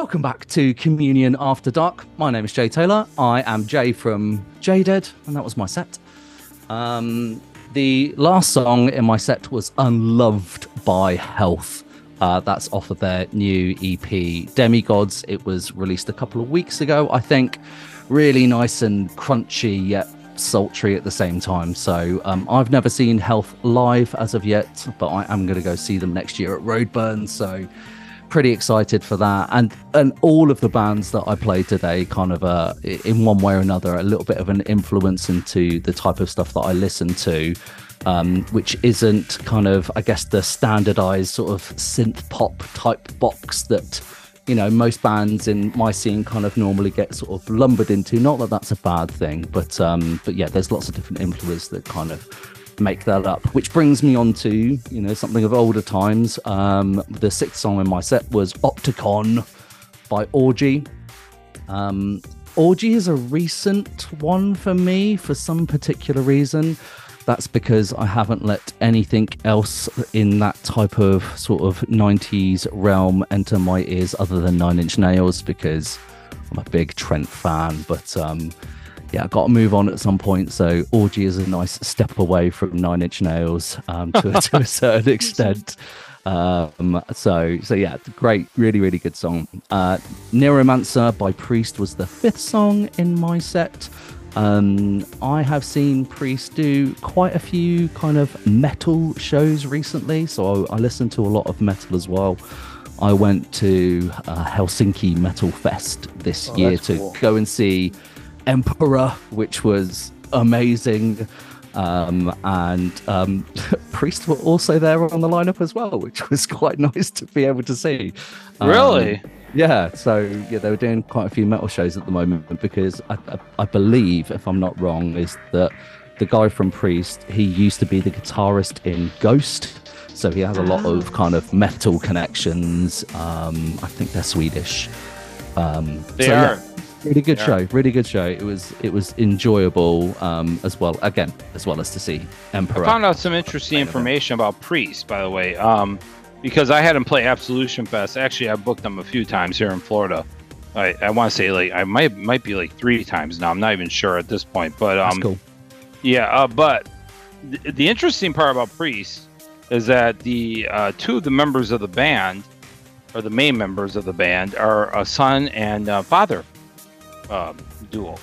Welcome back to Communion After Dark. My name is Jay Taylor. I am Jay from j:dead, and that was my set. Um, the last song in my set was Unloved by Health. Uh, that's off of their new E P, Demigods. It was released a couple of weeks ago, I think. Really nice and crunchy, yet sultry at the same time. So um, I've never seen Health live as of yet, but I am going to go see them next year at Roadburn. So pretty excited for that, and and all of the bands that I played today kind of uh in one way or another a little bit of an influence into the type of stuff that I listen to, um which isn't kind of, I guess, the standardized sort of synth pop type box that, you know, most bands in my scene kind of normally get sort of lumbered into. Not that that's a bad thing, but um but yeah, there's lots of different influences that kind of make that up, which brings me on to, you know, something of older times. Um the sixth song in my set was Opticon by Orgy. um Orgy is a recent one for me for some particular reason. That's because I haven't let anything else in that type of sort of nineties realm enter my ears other than Nine Inch Nails, because I'm a big Trent fan. But um yeah, I've got to move on at some point, so Orgy is a nice step away from Nine Inch Nails, um, to, to a certain extent. Um, so, so yeah, great, really, really good song. Uh, Neuromancer by Priest was the fifth song in my set. Um, I have seen Priest do quite a few kind of metal shows recently, so I, I listened to a lot of metal as well. I went to uh, Helsinki Metal Fest this oh, year to cool. go and see Emperor, which was amazing. Um, and um, Priest were also there on the lineup as well, which was quite nice to be able to see. Um, really? Yeah. So yeah, they were doing quite a few metal shows at the moment, because I, I, I believe, if I'm not wrong, is that the guy from Priest, he used to be the guitarist in Ghost. So he has a lot of kind of metal connections. Um, I think they're Swedish. Um, they so, are. Yeah. Really good yeah. show, really good show. It was it was enjoyable, um, as well, again, as well as to see Emperor. I found out some interesting information about Priest, by the way, um, because I had him play Absolution Fest. Actually, I booked him a few times here in Florida. I, I want to say, like, I might might be like three times now. I'm not even sure at this point. But um, that's cool. Yeah, uh, but th the interesting part about Priest is that the uh, two of the members of the band, or the main members of the band, are a son and uh, father. Um, duel.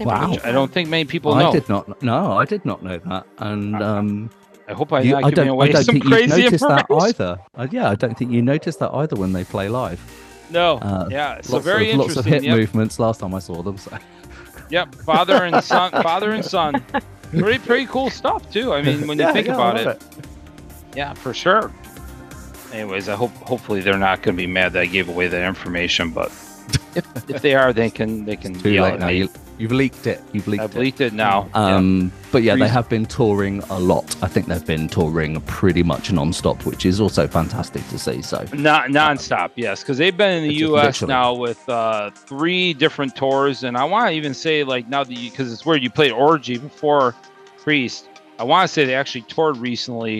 Wow! I don't think many people know. I did not. No, I did not know that. And um, I hope I, you, not I don't. Away I don't think you noticed that either. Uh, yeah, I don't think you noticed that either when they play live. No. Uh, yeah. So very interesting. Lots of hip yep. movements. Last time I saw them. So. Yep. Father and son. Father and son. Pretty pretty cool stuff too. I mean, when you yeah, think yeah, about it. it. Yeah, for sure. Anyways, I hope hopefully they're not going to be mad that I gave away that information, but. If, if they are, they can they can yell at me. You, you've leaked it. You've leaked I've it. I've leaked it now. Um, yeah. But yeah, Priest. They have been touring a lot. I think they've been touring pretty much non-stop, which is also fantastic to see. So not non-stop, yes, because they've been in the U S literally. now with uh, three different tours, and I want to even say, like, now that you, because it's weird, you played Orgy before Priest. I want to say they actually toured recently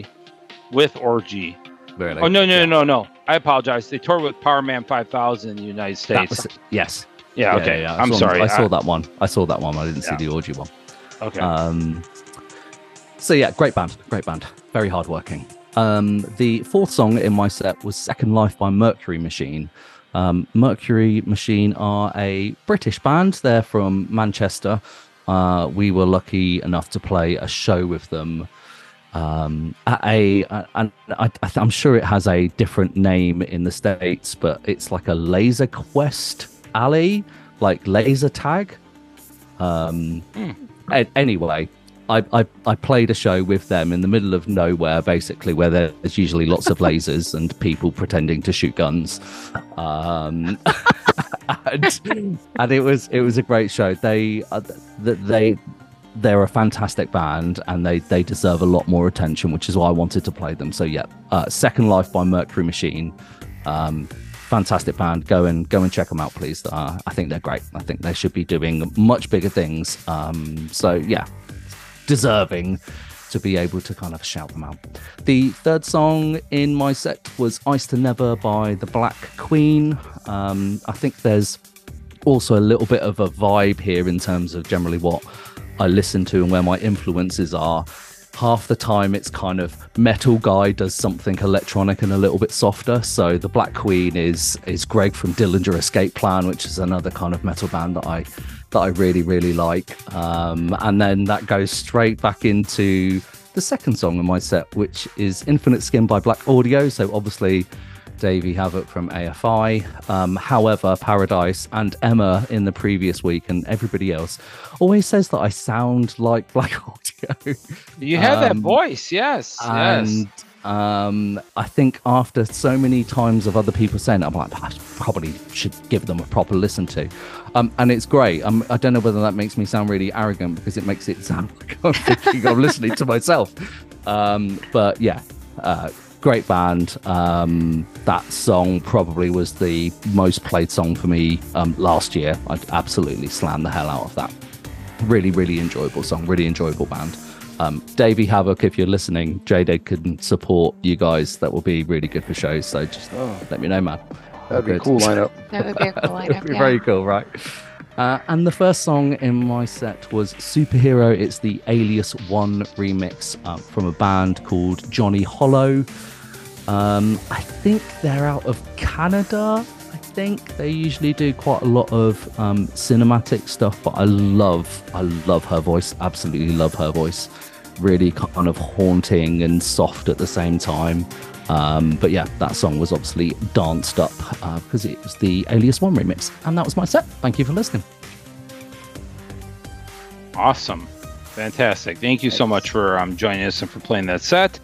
with Orgy. Really? Oh no no yeah. no no! I apologize. They toured with Power Man five thousand in the United States. That was, yes. Yeah. yeah okay. Yeah, yeah. I'm saw, sorry. I saw I, that one. I saw that one. I didn't yeah. see the Orgy one. Okay. Um. So yeah, great band. Great band. Very hardworking. Um. The fourth song in my set was Second Life by Mercury Machine. Um. Mercury Machine are a British band. They're from Manchester. Uh. We were lucky enough to play a show with them. Um, I, I, I, I, I'm sure it has a different name in the States, but it's like a laser quest alley, like laser tag. Um, mm. and anyway, I, I, I played a show with them in the middle of nowhere, basically, where there's usually lots of lasers and people pretending to shoot guns. Um, and, and it was, it was a great show. They, uh, they, they They're a fantastic band, and they, they deserve a lot more attention, which is why I wanted to play them. So yeah, uh, Second Life by Mercury Machine. Um, fantastic band. Go and, go and check them out, please. Uh, I think they're great. I think they should be doing much bigger things. Um, so yeah, deserving to be able to kind of shout them out. The third song in my set was Ice to Never by the Black Queen. Um, I think there's also a little bit of a vibe here in terms of generally what I listen to and where my influences are. Half the time it's kind of metal guy does something electronic and a little bit softer. So the Black Queen is is Greg from Dillinger Escape Plan, which is another kind of metal band that I that I really, really like. Um, and then that goes straight back into the second song in my set, which is Infinite Skin by Black Audio. So obviously Davey Havoc from A F I. Um, however, Paradise and Emma in the previous week and everybody else always says that I sound like Black Audio. You have um, that voice, yes. And yes. Um, I think after so many times of other people saying it, I'm like, I probably should give them a proper listen to. Um, and it's great. Um, I don't know whether that makes me sound really arrogant because it makes it sound like I'm thinking I'm listening to myself. Um, but yeah. Uh, Great band. Um, that song probably was the most played song for me um, last year. I absolutely slammed the hell out of that. Really, really enjoyable song. Really enjoyable band. Um, Davey Havoc, if you're listening, j:dead can support you guys. That will be really good for shows. So just oh, let me know, man. That'd be a cool lineup. That would be a cool lineup. That would be yeah. very cool, right? Uh, and the first song in my set was Superhero. It's the Alias One remix uh, from a band called Johnny Hollow. Um, I think they're out of Canada. I think they usually do quite a lot of um, cinematic stuff, but I love, I love her voice. Absolutely love her voice. Really kind of haunting and soft at the same time. Um, but yeah, that song was obviously danced up uh, because it was the Alias One remix. And that was my set. Thank you for listening. Awesome. Fantastic. Thank you Thanks. so much for um, joining us and for playing that set.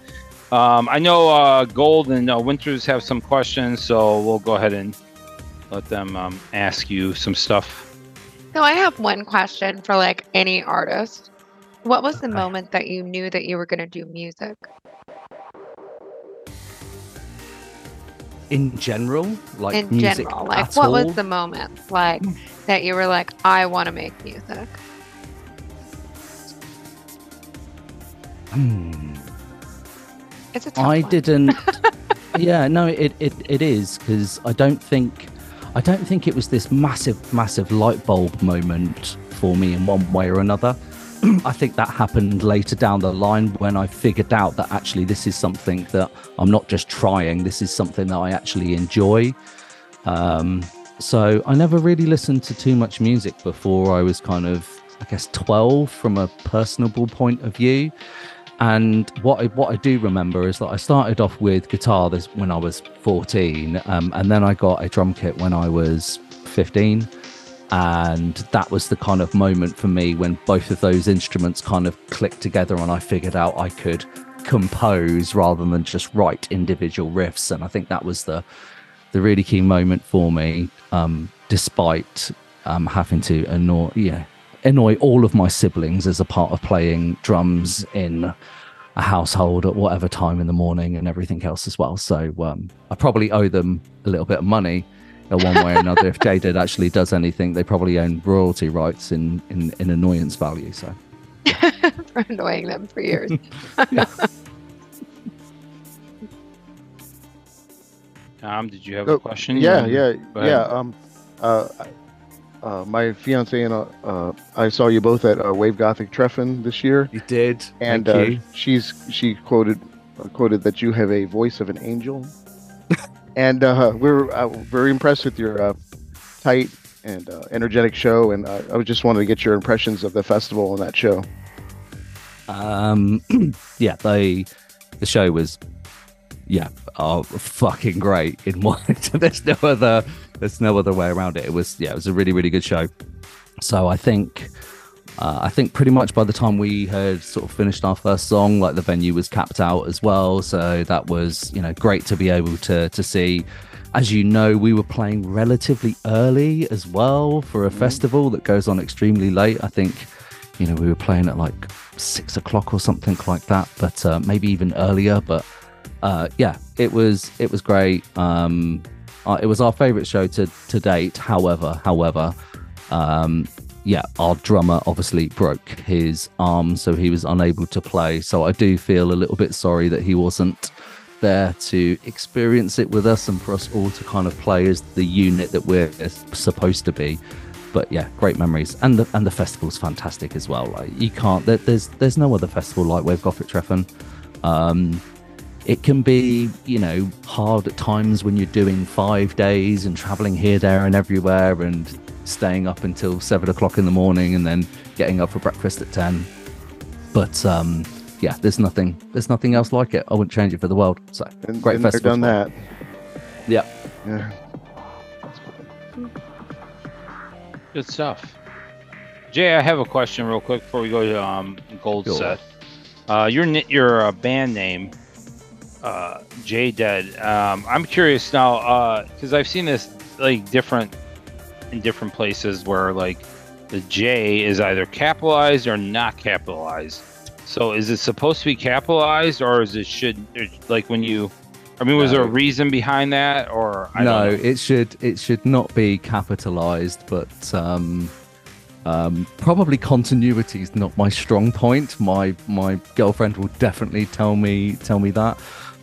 Um, I know uh, Gold and uh, Winters have some questions, so we'll go ahead and let them um, ask you some stuff. So I have one question for like any artist. What was the okay. moment that you knew that you were going to do music? In general, like in music general, like at what all? Was the moment like that you were like, I want to make music? Hmm. It's a tough I one. didn't. yeah, no, it it, it is because I don't think I don't think it was this massive, massive light bulb moment for me in one way or another. I think that happened later down the line when I figured out that actually this is something that I'm not just trying, this is something that I actually enjoy. Um, so I never really listened to too much music before I was kind of, I guess, twelve from a personable point of view. And what I, what I do remember is that I started off with guitar this, when I was fourteen, um, and then I got a drum kit when I was fifteen. And that was the kind of moment for me when both of those instruments kind of clicked together and I figured out I could compose rather than just write individual riffs. And I think that was the the really key moment for me, um, despite um, having to annoy, yeah, annoy all of my siblings as a part of playing drums in a household at whatever time in the morning and everything else as well. So um, I probably owe them a little bit of money. One way or another, if j:dead actually does anything, they probably own royalty rights in, in, in annoyance value. So, for annoying them for years. Tom, did you have oh, a question? Yeah, yeah, yeah. Um, uh, uh, my fiance and uh, uh, I saw you both at uh, Wave Gothic Treffen this year. You did, and Thank uh, you. she's she quoted uh, quoted that you have a voice of an angel. And uh, we were uh, very impressed with your uh, tight and uh, energetic show, and uh, I just wanted to get your impressions of the festival and that show. Um, yeah, they, the show was, yeah, oh, fucking great. In one, there's no other, there's no other way around it. It was, yeah, it was a really, really good show. So I think, uh, I think pretty much by the time we had sort of finished our first song, like the venue was capped out as well. So that was, you know, great to be able to to see. As you know, we were playing relatively early as well for a mm-hmm. festival that goes on extremely late. I think, you know, we were playing at like six o'clock or something like that, but uh, maybe even earlier. But uh, yeah, it was it was great. Um, uh, it was our favorite show to to date. However, however. Um, yeah, our drummer obviously broke his arm, so he was unable to play. So I do feel a little bit sorry that he wasn't there to experience it with us and for us all to kind of play as the unit that we're supposed to be. But yeah, great memories, and the and the festival's fantastic as well. Like, you can't, there, there's there's no other festival like Wave Gothic Treffen. Um, it can be, you know, hard at times when you're doing five days and traveling here, there, and everywhere, and staying up until seven o'clock in the morning, and then getting up for breakfast at ten. But um, yeah, there's nothing, there's nothing else like it. I wouldn't change it for the world. So and, great and festival. Done that. Yeah. Yeah. Good stuff. Jay, I have a question real quick before we go to um, Gold cool. Set. Uh, your your uh, band name, uh, j:dead. Um, I'm curious now because uh, I've seen this like different in different places where like the J is either capitalized or not capitalized. So is it supposed to be capitalized, or is it should like when you? I mean, was no. there a reason behind that, or I no? Don't know. It should it should not be capitalized, but um, um, probably continuity is not my strong point. My my girlfriend will definitely tell me tell me that.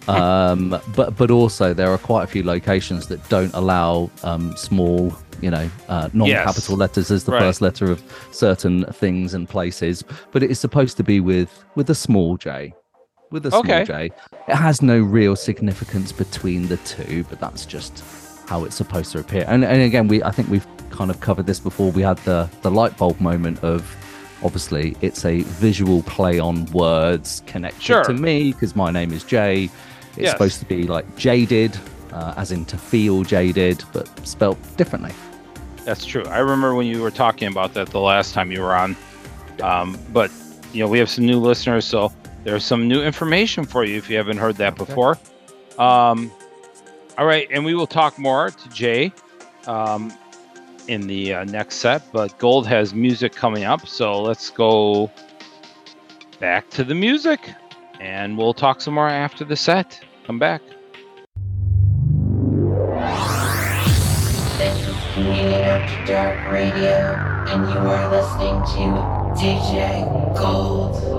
Um, but but also there are quite a few locations that don't allow um, small, you know, uh, non-capital yes. letters as the right. first letter of certain things and places. But it is supposed to be with with a small J. With a okay. small J. It has no real significance between the two, but that's just how it's supposed to appear. And, and again, we I think we've kind of covered this before. We had the, the light bulb moment of, obviously, it's a visual play on words connected sure. to me, because my name is Jay. It's yes. supposed to be like jaded, uh, as in to feel jaded, but spelt differently. That's true. I remember when you were talking about that the last time you were on. Um, but, you know, we have some new listeners, so... there's some new information for you if you haven't heard that okay. before. Um, all right, and we will talk more to Jay um, in the uh, next set, but Gold has music coming up, so let's go back to the music, and we'll talk some more after the set. Come back. This is Communion After Dark Radio, and you are listening to D J Gold.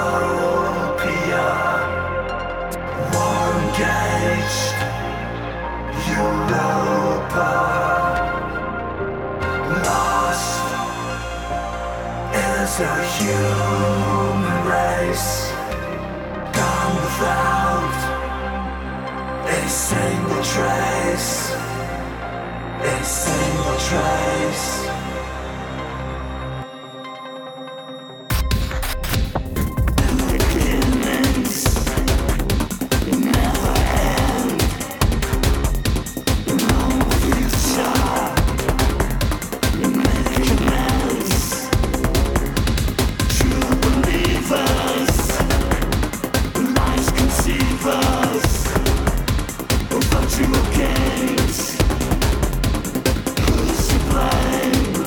But you will gaze. Who's to blame?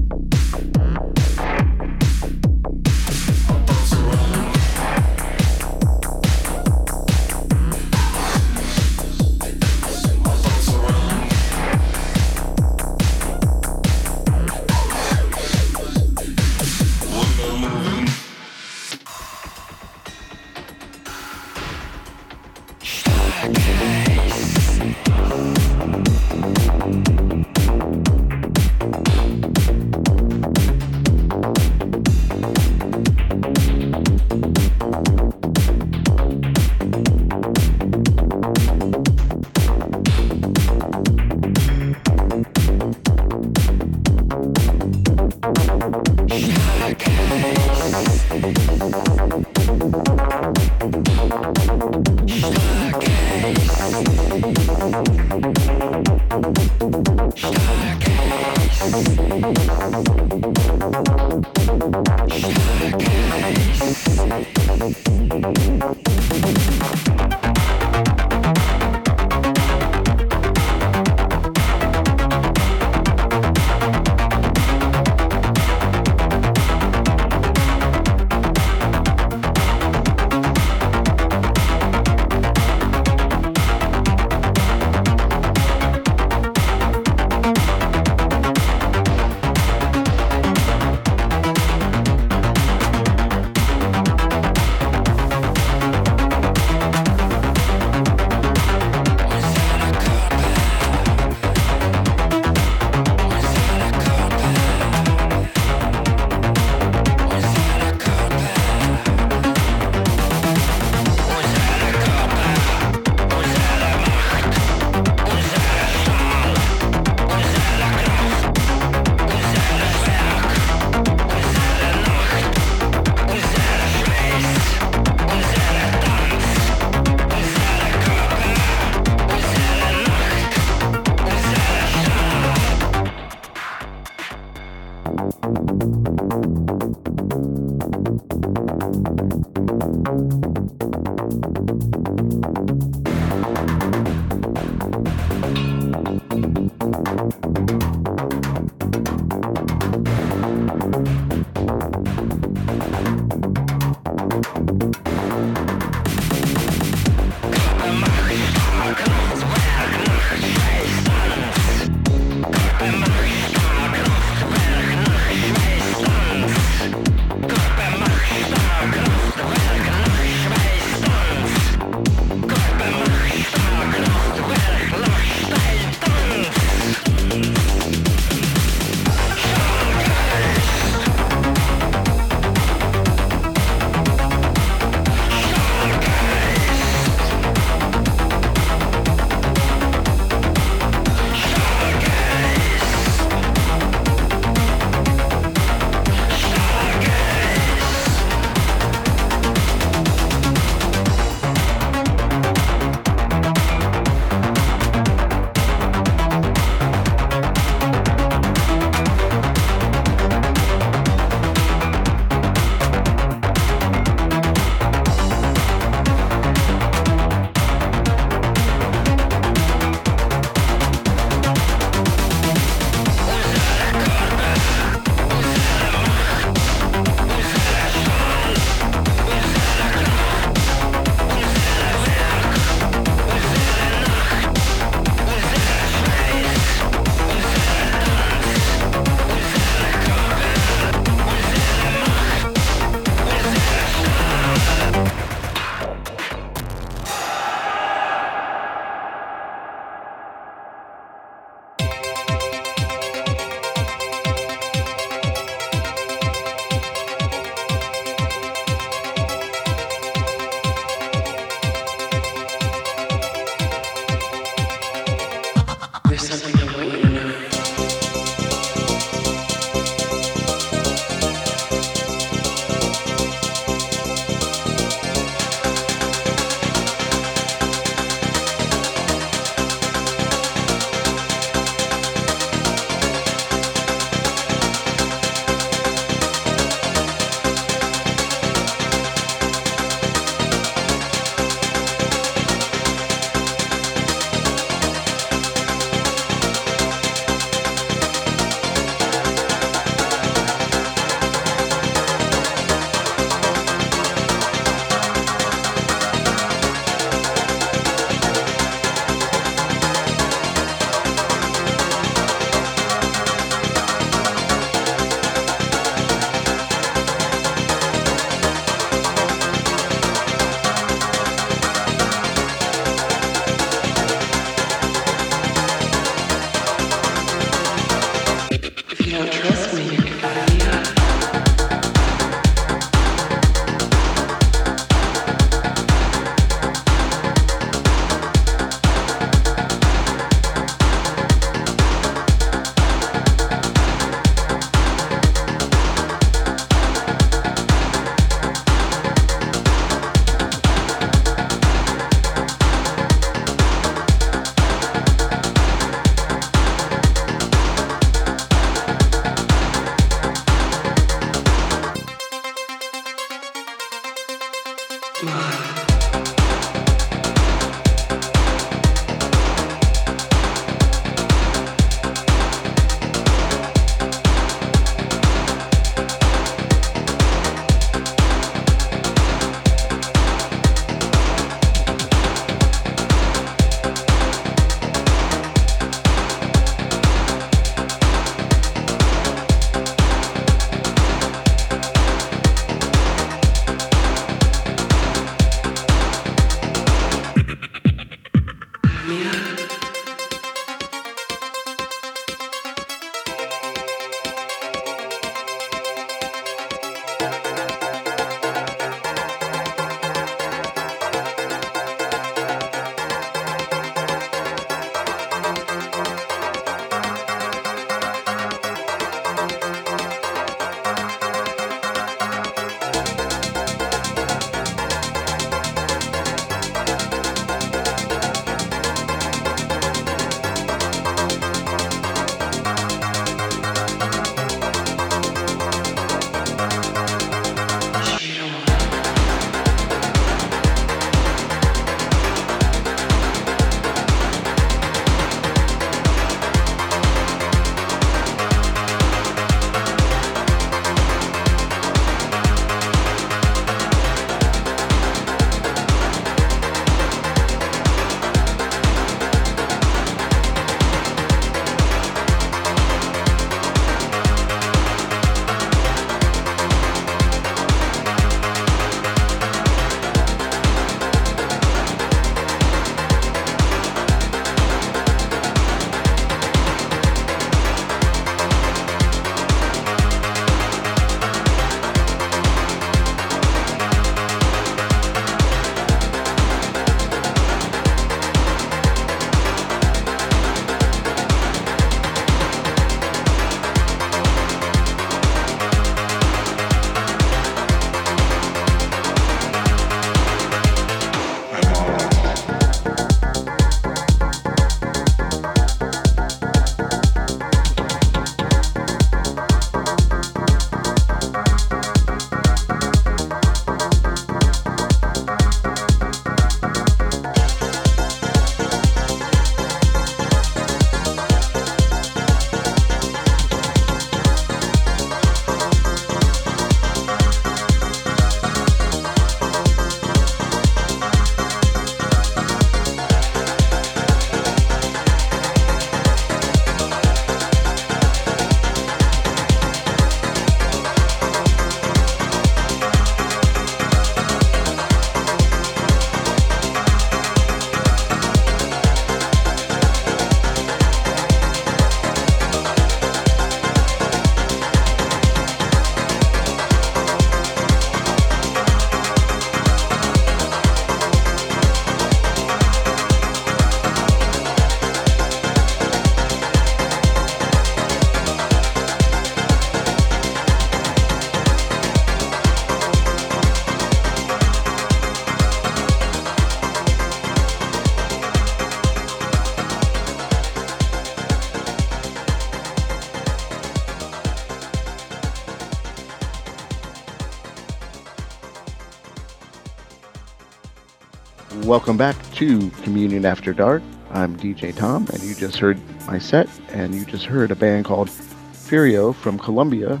Welcome back to Communion After Dark. I'm D J Tom, and you just heard my set, and you just heard a band called Furio from Colombia,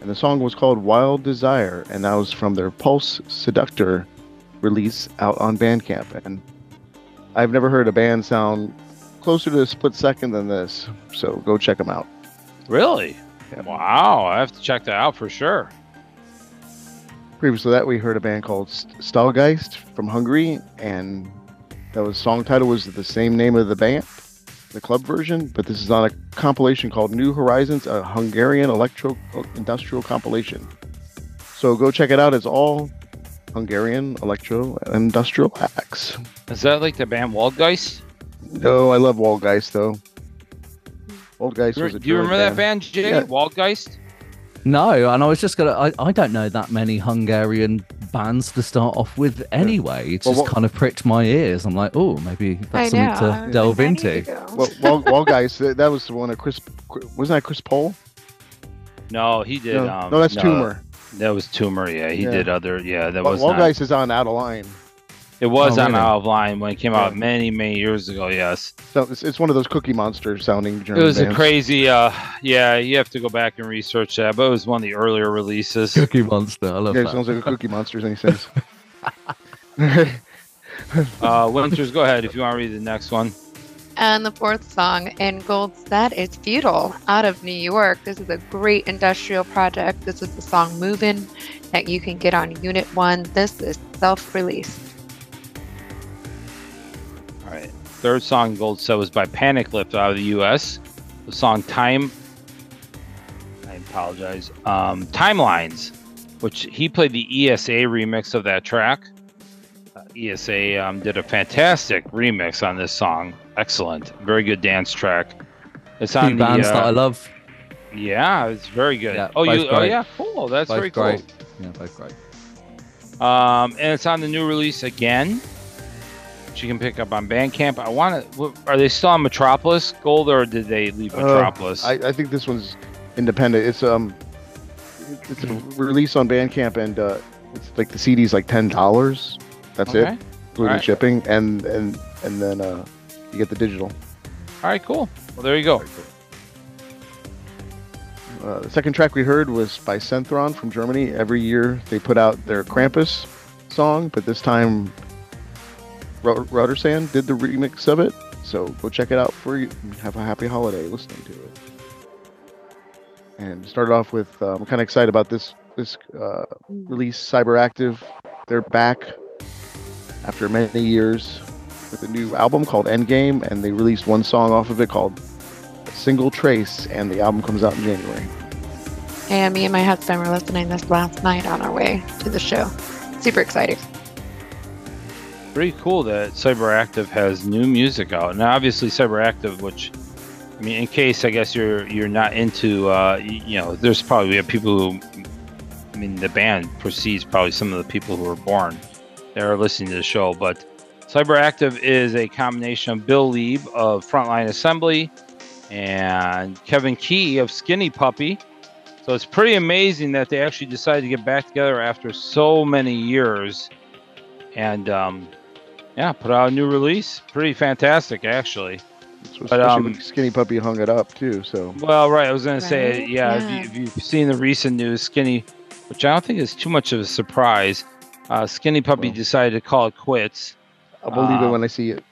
and the song was called Wild Desire, and that was from their Pulse Seductor release out on Bandcamp. And I've never heard a band sound closer to a split second than this, so go check them out. Really? Yeah. Wow, I have to check that out for sure. Previously to that, we heard a band called Stallgeist from Hungary, and that was song title was the same name of the band, the club version, but this is on a compilation called New Horizons, a Hungarian electro-industrial compilation. So go check it out. It's all Hungarian electro-industrial acts. Is that like the band Waldgeist? No, I love Waldgeist, though. Waldgeist was a Do you remember band. that band, Jay? Yeah. Waldgeist? No, and I was just gonna. I, I don't know that many Hungarian bands to start off with anyway. It just well, well, kind of pricked my ears. I'm like, oh, maybe that's something to delve into. Well, well, well, guys, that was the one of Chris. Wasn't that Chris Paul? No, he did. No, um, no that's no. Tumor. That was Tumor, yeah. He yeah. did other, yeah. That but was Waldgeist is on Out of Line. It was oh, on really? Out of Line when it came yeah. out many, many years ago. Yes. So it's, it's one of those Cookie Monster sounding German It was bands. A crazy, uh, yeah. You have to go back and research that, but it was one of the earlier releases. Cookie Monster, I love yeah, that. It sounds like a Cookie Monster's any sense. uh, Winters, go ahead if you want to read the next one. And the fourth song in Gold's set is Feudal out of New York. This is a great industrial project. This is the song Movin' that you can get on Unit one. This is self-released. All right. Third song in Gold's set was by Panic Lift out of the U S. The song Time. I apologize. Um, Timelines, which he played the E S A remix of that track. E S A um, did a fantastic remix on this song. Excellent, very good dance track. It's on Two the bands uh, that I love. Yeah, it's very good. Yeah, oh, you? Great. Oh, yeah. Cool. That's both very great. Cool. Yeah, both great. Um, and it's on the new release again, which you can pick up on Bandcamp. I want to. Are they still on Metropolis Gold, or did they leave Metropolis? Uh, I, I think this one's independent. It's um, it's a release on Bandcamp, and uh, it's like the C D's like ten dollars. That's okay. it, including right. shipping, and and and then uh, you get the digital. All right, cool. Well, there you go. Uh, the second track we heard was by Synthron from Germany. Every year they put out their Krampus song, but this time R- Rodersand did the remix of it. So go check it out for you. Have a happy holiday listening to it. And started off with uh, I'm kind of excited about this this uh, release. Cyberactive, they're back after many years with a new album called Endgame, and they released one song off of it called Single Trace, and the album comes out in January. And me and my husband were listening this last night on our way to the show. Super exciting. Pretty cool that Cyberactive has new music out. Now, obviously, Cyberactive, which, I mean, in case, I guess, you're you're not into, uh, you know, there's probably we have people who, I mean, the band precedes probably some of the people who were born are listening to the show, but Cyberactive is a combination of Bill Lieb of Frontline Assembly and Kevin Key of Skinny Puppy. So it's pretty amazing that they actually decided to get back together after so many years and um, yeah, put out a new release. Pretty fantastic, actually. But, um, Skinny Puppy hung it up too. So well, right. I was going right? to say, yeah, yeah. If, you, if you've seen the recent news, Skinny, which I don't think is too much of a surprise. Uh, Skinny Puppy well, decided to call it quits. I'll believe um, it when I see it.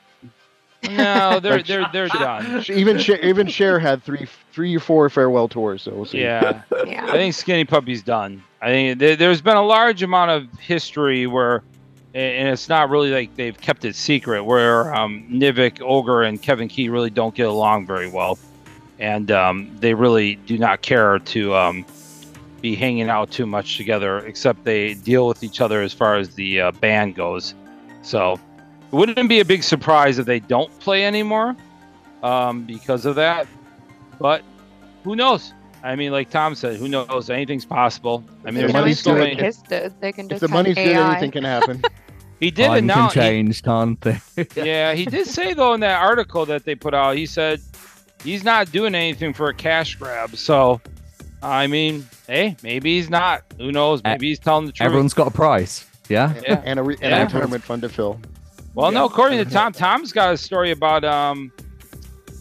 No, they're they're they're done. Even Cher, even Cher had three three or four farewell tours, so we'll see. Yeah, yeah. I think Skinny Puppy's done. I think th- there's been a large amount of history where, and it's not really like they've kept it secret, where um, Nivek, Ogre, and Kevin Key really don't get along very well, and um, they really do not care to. Um, be hanging out too much together, except they deal with each other as far as the uh, band goes. So it wouldn't be a big surprise if they don't play anymore um, because of that. But who knows? I mean, like Tom said, who knows? Anything's possible. I mean, there's only so many. If the money's good, anything can happen. He did Time announce, can change, can't they? Yeah, he did say, though, in that article that they put out, he said he's not doing anything for a cash grab. So, I mean, hey, maybe he's not. Who knows? Maybe he's telling the truth. Everyone's got a price. Yeah. yeah. And a, re- and yeah. a retirement fund to fill. Well, yeah. no, according to Tom, Tom's got a story about um,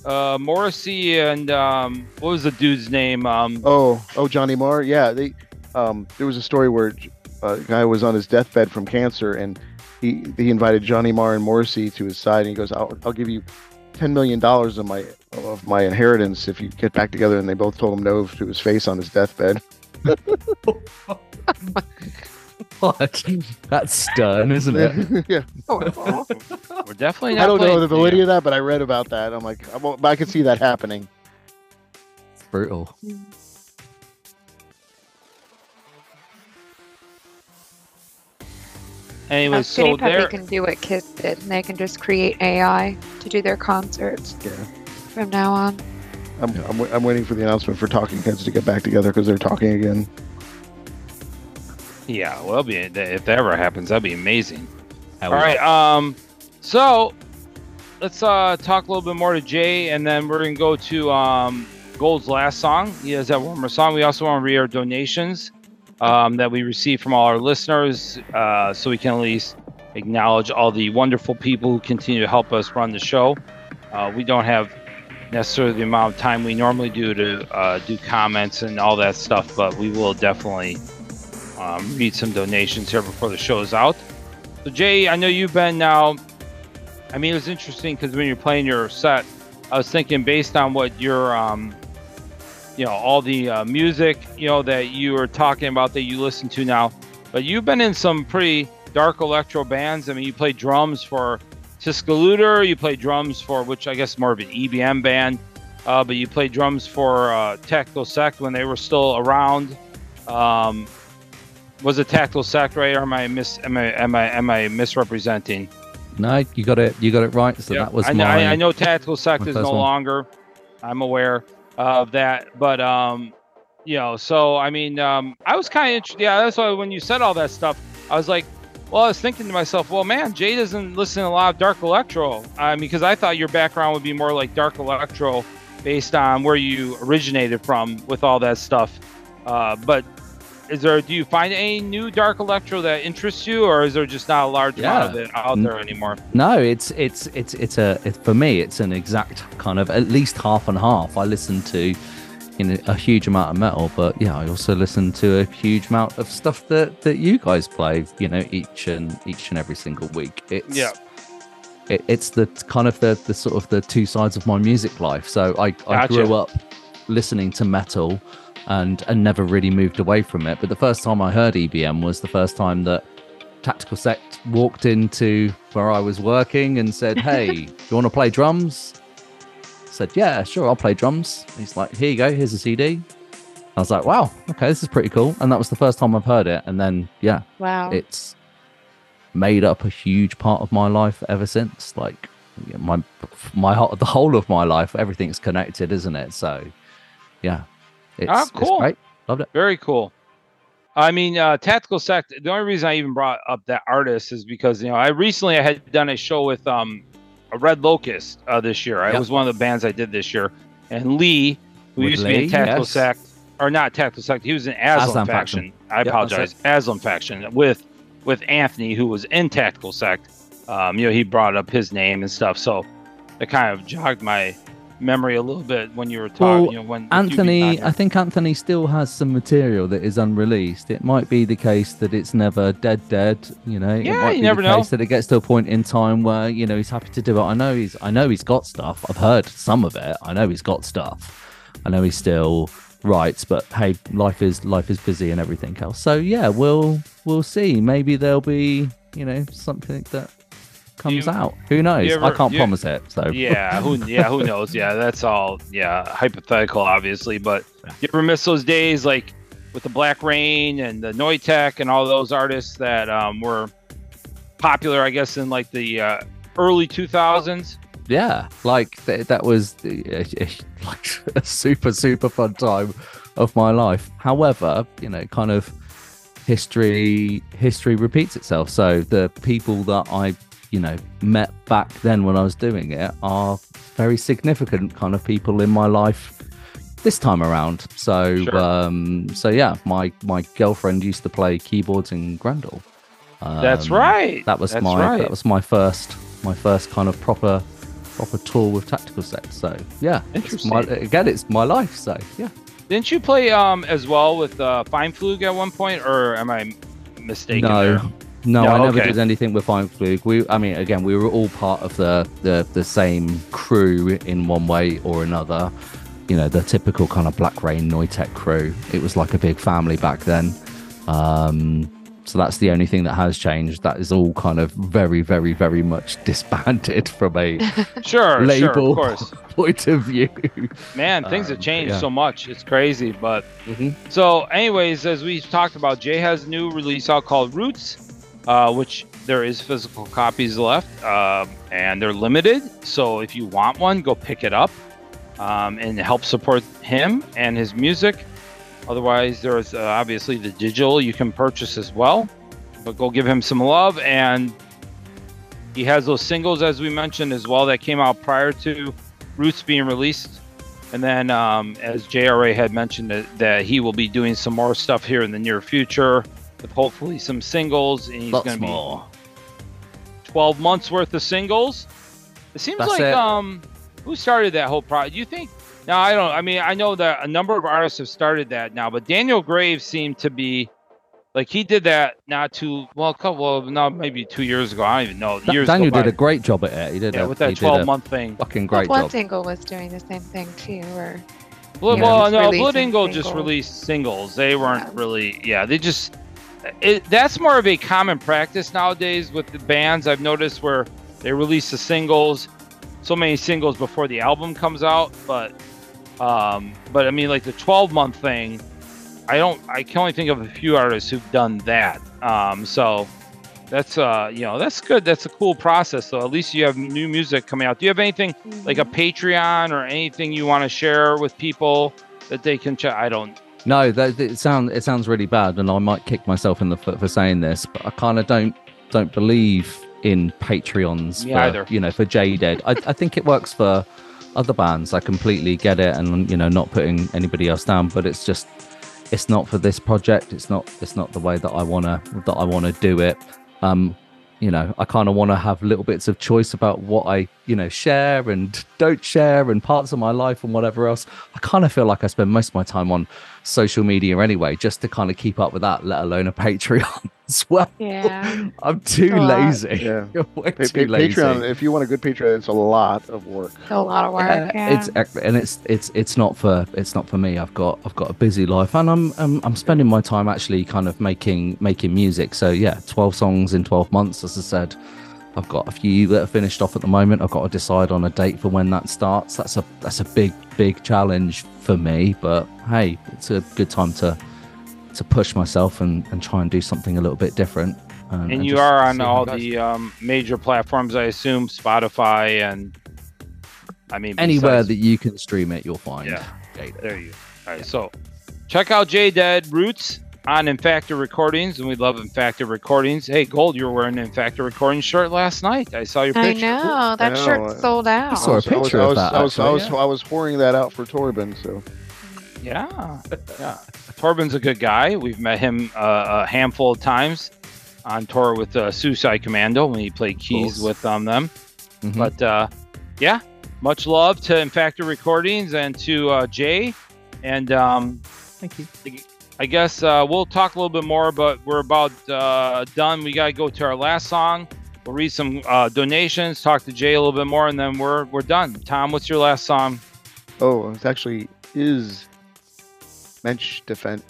uh, Morrissey and um, what was the dude's name? Um, oh, oh, Johnny Marr. Yeah. They, um, there was a story where a guy was on his deathbed from cancer, and he, he invited Johnny Marr and Morrissey to his side, and he goes, I'll, I'll give you ten million dollars of my of my inheritance if you get back together, and they both told him no to his face on his deathbed. What? That's stern, isn't it? Yeah. We're definitely not I don't know the validity of that, but I read about that. I'm like, I'm, I could see that happening. It's brutal. Anyway, so they can do what Kiss did, and they can just create A I to do their concerts yeah. from now on. I'm, yeah. I'm, I'm waiting for the announcement for Talking Heads to get back together because they're talking again. Yeah, well, be, if that ever happens, that'd be amazing. That All right, um, so let's uh, talk a little bit more to Jay, and then we're gonna go to um, Gold's last song. He has that one more song. We also want to read our donations. um, that we receive from all our listeners, uh, so we can at least acknowledge all the wonderful people who continue to help us run the show. Uh, we don't have necessarily the amount of time we normally do to uh, do comments and all that stuff, but we will definitely um, read some donations here before the show is out. So Jay, I know you've been now, I mean, it was interesting because when you're playing your set, I was thinking based on what your, um, you know, all the uh, music, you know, that you were talking about that you listen to now, but you've been in some pretty dark electro bands. I mean, you play drums for Tiscaluder, you play drums for, which I guess more of an E B M band, uh, but you play drums for uh, Tactile Sect when they were still around. Um, was it Tactile Sect, right? Or am I mis am I am I am I misrepresenting? No, you got it. You got it right. So yeah, that was I know, my. I know Tactile Sect is no one. longer. I'm aware of that, but um, you know, so I mean, um, I was kind of interested. Yeah, that's why when you said all that stuff, I was like, well, I was thinking to myself, well, man, Jay doesn't listen to a lot of dark electro. I mean, because I thought your background would be more like dark electro, based on where you originated from with all that stuff. Uh, but is there? Do you find any new dark electro that interests you, or is there just not a large yeah. amount of it out there anymore? No, it's it's it's it's a it's, for me, it's an exact kind of at least half and half. I listen to you know, a huge amount of metal, but yeah, I also listen to a huge amount of stuff that that you guys play. You know, each and each and every single week. It's yeah, it, it's the kind of the the sort of the two sides of my music life. So I gotcha. I grew up listening to metal. And, and never really moved away from it. But the first time I heard E B M was the first time that Tactile Sect walked into where I was working and said, hey, do you want to play drums? I said, yeah, sure, I'll play drums. And he's like, here you go, here's a C D. I was like, wow, okay, this is pretty cool. And that was the first time I've heard it. And then, yeah, wow, it's made up a huge part of my life ever since. Like my, my the whole of my life, everything's connected, isn't it? So, yeah. It's, ah, cool. It's Loved it. Very cool. I mean, uh, Tactile Sect, the only reason I even brought up that artist is because, you know, I recently I had done a show with um, a Red Locust uh, this year. Yep. It was one of the bands I did this year. And Lee, who With used Lee, to be in Tactile yes. Sect, or not Tactile Sect, he was in Aslan, Aslan Faction. Faction. I yep, apologize. Aslan Faction with with Anthony, who was in Tactile Sect. Um, you know, he brought up his name and stuff. So it kind of jogged my memory a little bit when you were talking. Well, you know, when Anthony, I think Anthony still has some material that is unreleased. It might be the case that it's never dead, dead. You know, yeah, it might you be never the know. Case that it gets to a point in time where you know he's happy to do it. I know he's, I know he's got stuff. I've heard some of it. I know he's got stuff. I know he still writes, but hey, life is life is busy and everything else. So yeah, we'll we'll see. Maybe there'll be you know something that comes you, out. Who knows? Ever, I can't you, promise it. So yeah, who yeah, who knows? Yeah, that's all yeah, hypothetical obviously, but you ever miss those days like with the Black Rain and the Noitech and all those artists that um were popular I guess in like the uh, early two thousands? Yeah, like th that was the, uh, like a super super fun time of my life. However, you know, kind of history history repeats itself. So the people that I you know, met back then when I was doing it are very significant kind of people in my life this time around. So, sure. um, so yeah, my, my girlfriend used to play keyboards in Grendel. Um, That's right. That was That's my, right. that was my first, my first kind of proper, proper tour with Tactile Sect. So yeah, it's my, again, it's my life. So yeah. Didn't you play, um, as well with, uh, Feinflug at one point, or am I mistaken? No. There? No, no, I never okay. did anything with Feinflug. We, I mean, again, we were all part of the, the the same crew in one way or another. You know, the typical kind of Black Rain Noitech crew. It was like a big family back then. Um, so that's the only thing that has changed. That is all kind of very, very, very much disbanded from a sure, label sure, of course. point of view. Man, things um, have changed yeah. so much. It's crazy. But mm-hmm. so, anyways, as we talked about, Jay has a new release out called Roots. Uh, which there is physical copies left, um, and they're limited. So if you want one, go pick it up um, and help support him and his music. Otherwise, there's uh, obviously the digital you can purchase as well. But go give him some love. And he has those singles, as we mentioned, as well, that came out prior to Roots being released. And then, um, as J R A had mentioned, that, that he will be doing some more stuff here in the near future, with hopefully some singles. And he's going to be twelve months worth of singles. It seems That's like it. um, who started that whole project? You think? Now I don't. I mean, I know that a number of artists have started that now, but Daniel Graves seemed to be like he did that not too well. A couple of no, maybe two years ago. I don't even know. Years Daniel did by. a great job at it. He did. Yeah, a, with that twelve month thing. Fucking great well, job. Blood Ingle was doing the same thing too, or. Blood, you know, well, no, Blood Ingle just released singles. They weren't yeah. really. Yeah, they just. It, that's more of a common practice nowadays with the bands. I've noticed where they release the singles, so many singles before the album comes out. But, um, but I mean, like the twelve month thing, I don't. I can only think of a few artists who've done that. Um, so that's uh, you know, that's good. That's a cool process. So at least you have new music coming out. Do you have anything mm-hmm. like a Patreon or anything you want to share with people that they can check? I don't. No, that it sounds it sounds really bad, and I might kick myself in the foot for saying this, but I kind of don't don't believe in Patreons Me for, either. You know, for j:dead. I, I think it works for other bands. I completely get it, and you know, not putting anybody else down, but it's just it's not for this project. It's not it's not the way that I wanna that I wanna do it. Um, you know, I kind of want to have little bits of choice about what I, you know, share and don't share and parts of my life and whatever else. I kind of feel like I spend most of my time on social media anyway, just to kind of keep up with that, let alone a Patreon as well. Yeah. I'm too lazy. Yeah. Way pa- too pa- lazy. Patreon, if you want a good Patreon, it's a lot of work. It's a lot of work. Uh, yeah. It's and it's it's it's not for it's not for me. I've got I've got a busy life, and I'm I'm, I'm spending my time actually kind of making making music. So yeah, twelve songs in twelve months, as I said. I've got a few that are finished off at the moment. I've got to decide on a date for when that starts. That's a that's a big big challenge for me. But hey, it's a good time to to push myself and, and try and do something a little bit different. Um, and, and you are on all the um, major platforms, I assume, Spotify and I mean anywhere besides... that you can stream it, you'll find. Yeah, j:dead. There you. All right, yeah. So check out j:dead Roots on Infacted Recordings, and we love Infacted Recordings. Hey, Gold, you were wearing an Infacted Recording shirt last night. I saw your picture. I know. That cool. shirt know. sold out. I saw a picture I was, of that. I was, actually, I, was, yeah. I, was, I was whoring that out for Torben, so. Yeah. yeah. Torben's a good guy. We've met him uh, a handful of times on tour with uh, Suicide Commando when he played keys cool. with um, them. Mm-hmm. But, uh, yeah, much love to Infacted Recordings and to uh, Jay. And um, thank you. The, I guess uh, we'll talk a little bit more, but we're about uh, done. We got to go to our last song. We'll read some uh, donations, talk to Jay a little bit more, and then we're we're done. Tom, what's your last song? Oh, it actually is Mensch Defend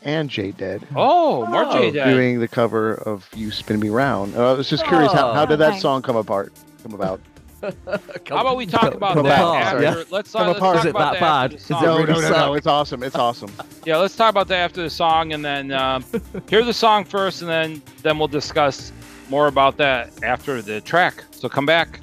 and j:dead. Oh, more oh. j:dead. Doing the cover of You Spin Me Round. Uh, I was just curious, oh. how, how did that okay. song come apart? Come about? How about we talk about come that apart. after? Yeah. Let's, uh, let's talk is it about that, that bad? Is it no, really no, no, no, it's awesome. It's awesome. Yeah, let's talk about that after the song, and then um, hear the song first, and then then we'll discuss more about that after the track. So come back.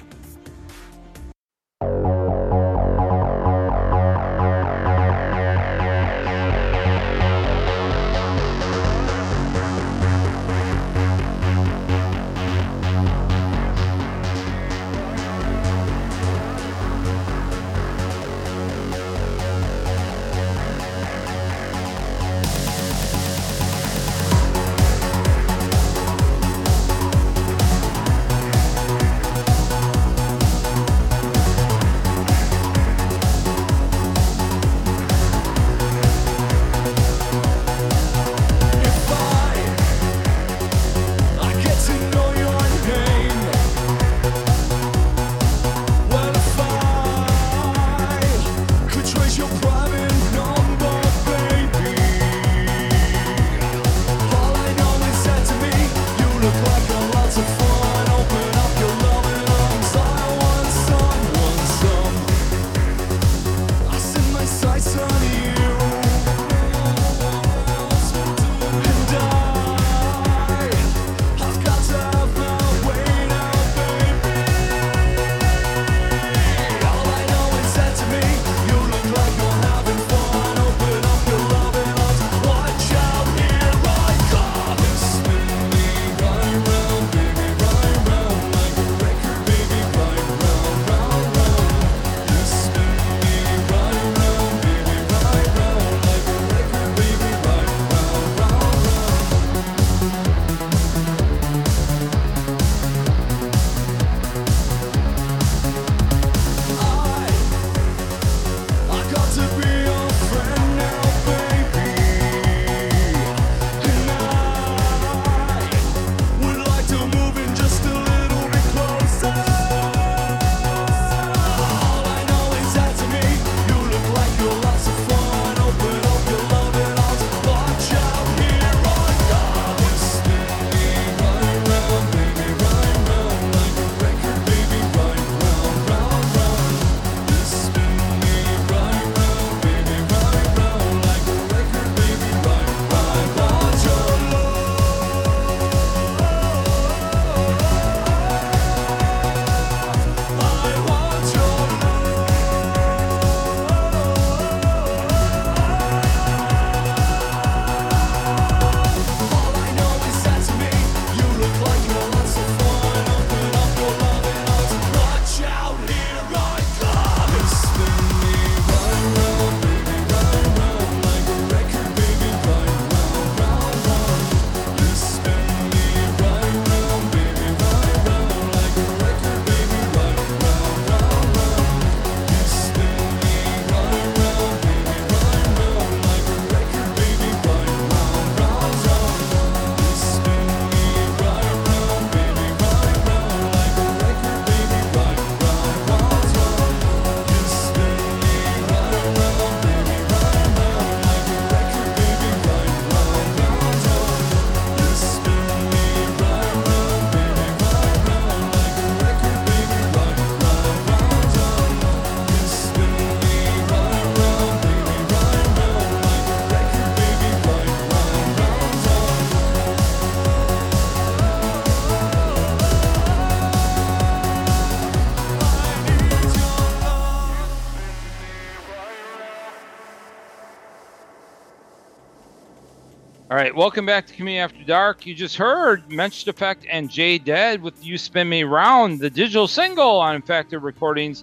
right, welcome back to Community After Dark. You just heard Mentioned Effect and j:dead with You Spin Me Round, the digital single on Infacted Recordings.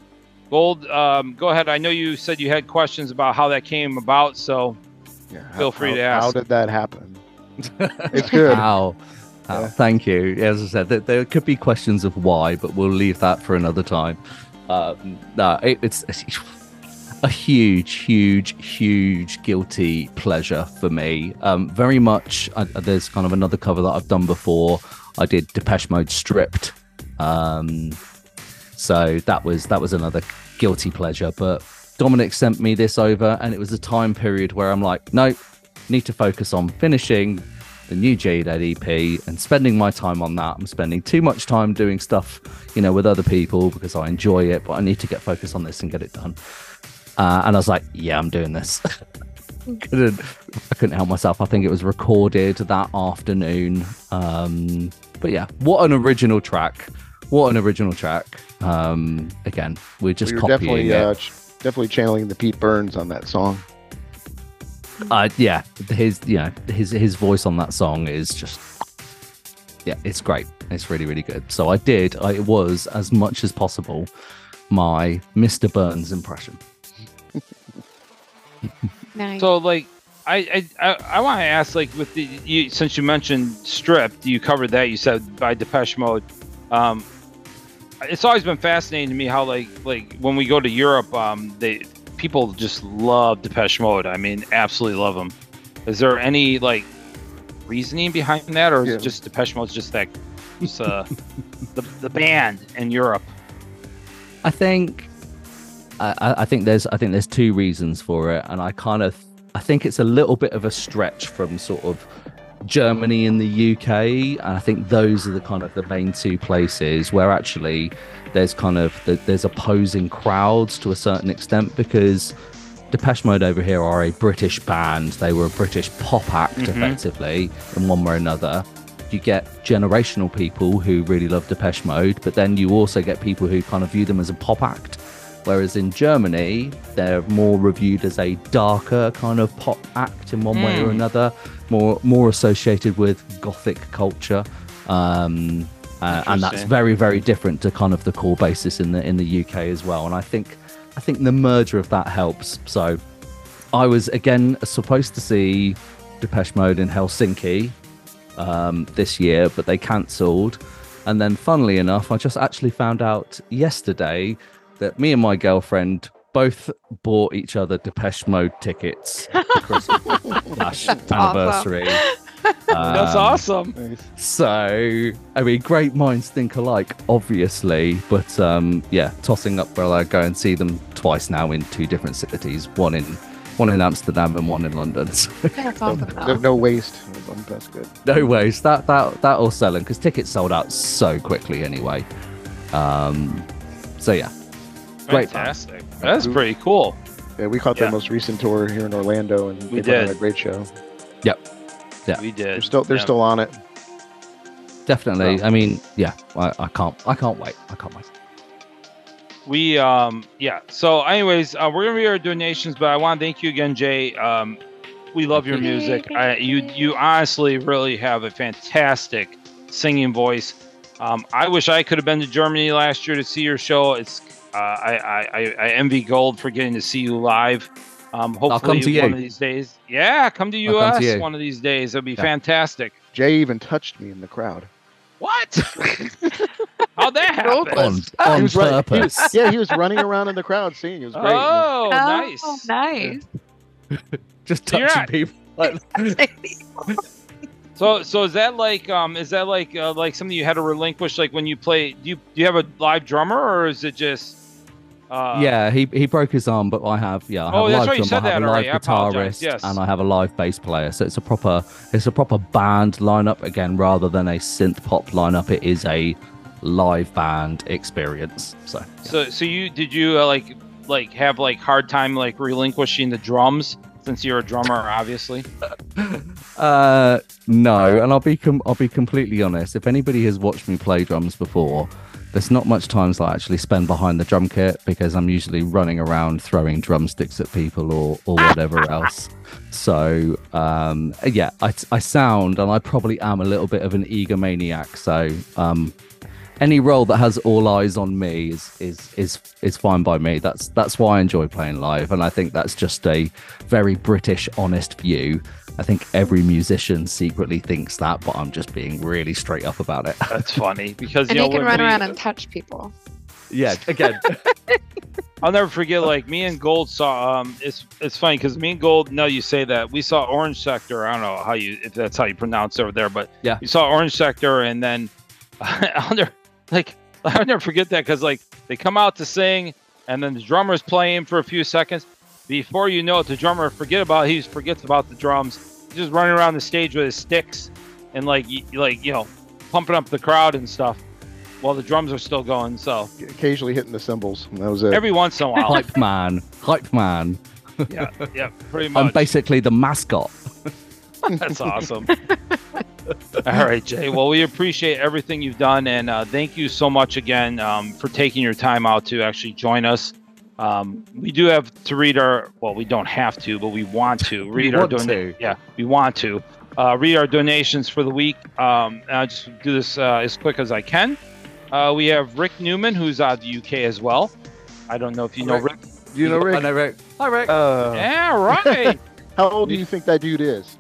Gold, um, go ahead. I know you said you had questions about how that came about, so yeah, feel how, free to ask. How did that happen? It's good. How? how yeah. Thank you. As I said, there, there could be questions of why, but we'll leave that for another time. Uh, no, it, it's... it's a huge, huge, huge guilty pleasure for me. Um, very much, uh, there's kind of another cover that I've done before. I did Depeche Mode Stripped. Um, so that was that was another guilty pleasure. But Dominic sent me this over, and it was a time period where I'm like, nope, need to focus on finishing the new j:dead E P and spending my time on that. I'm spending too much time doing stuff, you know, with other people because I enjoy it, but I need to get focused on this and get it done. Uh, and I was like, yeah, I'm doing this. couldn't, I couldn't help myself. I think it was recorded that afternoon. Um, but yeah, what an original track. What an original track. Um, again, we're just we were copying definitely, it. Uh, ch- definitely channeling the Pete Burns on that song. Uh, yeah, his, you know, his, his voice on that song is just, yeah, it's great. It's really, really good. So I did, I, it was as much as possible, my Mister Burns impression. Nice. So like I I, I want to ask, like, with the you, since you mentioned Stripped, you covered that, you said, by Depeche Mode. Um, it's always been fascinating to me how like like when we go to Europe, um, they people just love Depeche Mode. I mean, absolutely love them. Is there any like reasoning behind that, or is yeah. it just Depeche Mode's just that just, uh, the the band in Europe? I think. I, I think there's I think there's two reasons for it, and I kind of I think it's a little bit of a stretch from sort of Germany and the U K, and I think those are the kind of the main two places where actually there's kind of the, there's opposing crowds to a certain extent, because Depeche Mode over here are a British band. They were a British pop act, mm-hmm. effectively, in one way or another. You get generational people who really love Depeche Mode, but then you also get people who kind of view them as a pop act. Whereas in Germany, they're more reviewed as a darker kind of pop act in one mm. way or another, more more associated with Gothic culture, um, uh, and that's very very different to kind of the core basis in the in the U K as well. And I think I think the merger of that helps. So I was again supposed to see Depeche Mode in Helsinki um, this year, but they cancelled. And then, funnily enough, I just actually found out yesterday that me and my girlfriend both bought each other Depeche Mode tickets for Christmas anniversary. Awesome. Um, That's awesome. So, I mean, great minds think alike, obviously. But um, yeah, tossing up where I go and see them twice now in two different cities, one in one in Amsterdam and one in London. So, That's awesome. No, no waste. That's good. No waste. That that that'll sell them, because tickets sold out so quickly anyway. Um, so yeah. Great. Fantastic. That's pretty cool. Yeah, we caught yeah. their most recent tour here in Orlando, and we did a great show. Yep. Yeah, we did. They're still they're yep. still on it. Definitely. So, I mean, yeah, I, I can't I can't wait. I can't wait. We um yeah. So, anyways, uh, we're gonna be our donations, but I want to thank you again, Jay. Um, we love your music. I, you you honestly really have a fantastic singing voice. Um, I wish I could have been to Germany last year to see your show. It's Uh, I, I, I envy Gold for getting to see you live. Um, hopefully I'll come to you. One of these days. Yeah, come to U S come to one of these days. It'll be yeah. fantastic. Jay even touched me in the crowd. What? How'd that happen? On, on he was purpose. Running, he was, yeah, he was running around in the crowd singing. It was great. Oh, nice. Oh, nice. Yeah. Just touching at- people. So, so is that like, um, is that like, uh, like something you had to relinquish? Like when you play, do you do you have a live drummer, or is it just? Uh... Yeah, he he broke his arm, but I have yeah. I have oh, a that's live right. Drummer, you said I have that a live right. guitarist, I yes. and I have a live bass player. So it's a proper it's a proper band lineup again, rather than a synth pop lineup. It is a live band experience. So yeah. so so you did you uh, like like have like hard time like relinquishing the drums, since you're a drummer, obviously? Uh, no, and I'll be com- I'll be completely honest. If anybody has watched me play drums before, There's not much time that I actually spend behind the drum kit because I'm usually running around throwing drumsticks at people or or whatever else. So um, yeah, I, I sound and I probably am a little bit of an egomaniac. So um, any role that has all eyes on me is is is is fine by me. That's that's why I enjoy playing live, and I think that's just a very British, honest view. I think every musician secretly thinks that, but I'm just being really straight up about it. That's funny because and you know, can run we... around and touch people. Yeah, again, I'll never forget. Like me and Gold saw. Um, it's it's funny because me and Gold. No, you say that we saw Orange Sector. I don't know how you if that's how you pronounce it over there, but yeah, you saw Orange Sector, and then I'll never like I'll never forget that because like they come out to sing, and then the drummer's playing for a few seconds. Before you know it, the drummer forget about he forgets about the drums. He's just running around the stage with his sticks and like you, like you know, pumping up the crowd and stuff while the drums are still going. So occasionally hitting the cymbals. That was it. Every once in a while. Hype man, hype man. Yeah, yeah, pretty much. I'm basically the mascot. That's awesome. All right, Jay. Well, we appreciate everything you've done, and uh, thank you so much again um, for taking your time out to actually join us. Um, we do have to read our, well, we don't have to, but we want to read we our donations. Yeah, we want to uh, read our donations for the week. Um, and I'll just do this uh, as quick as I can. Uh, we have Rick Newman, who's out of the U K as well. I don't know if you know Rick. Rick. You know Rick? I know Rick. Hi, Rick. Uh, yeah, right. How old do you think that dude is?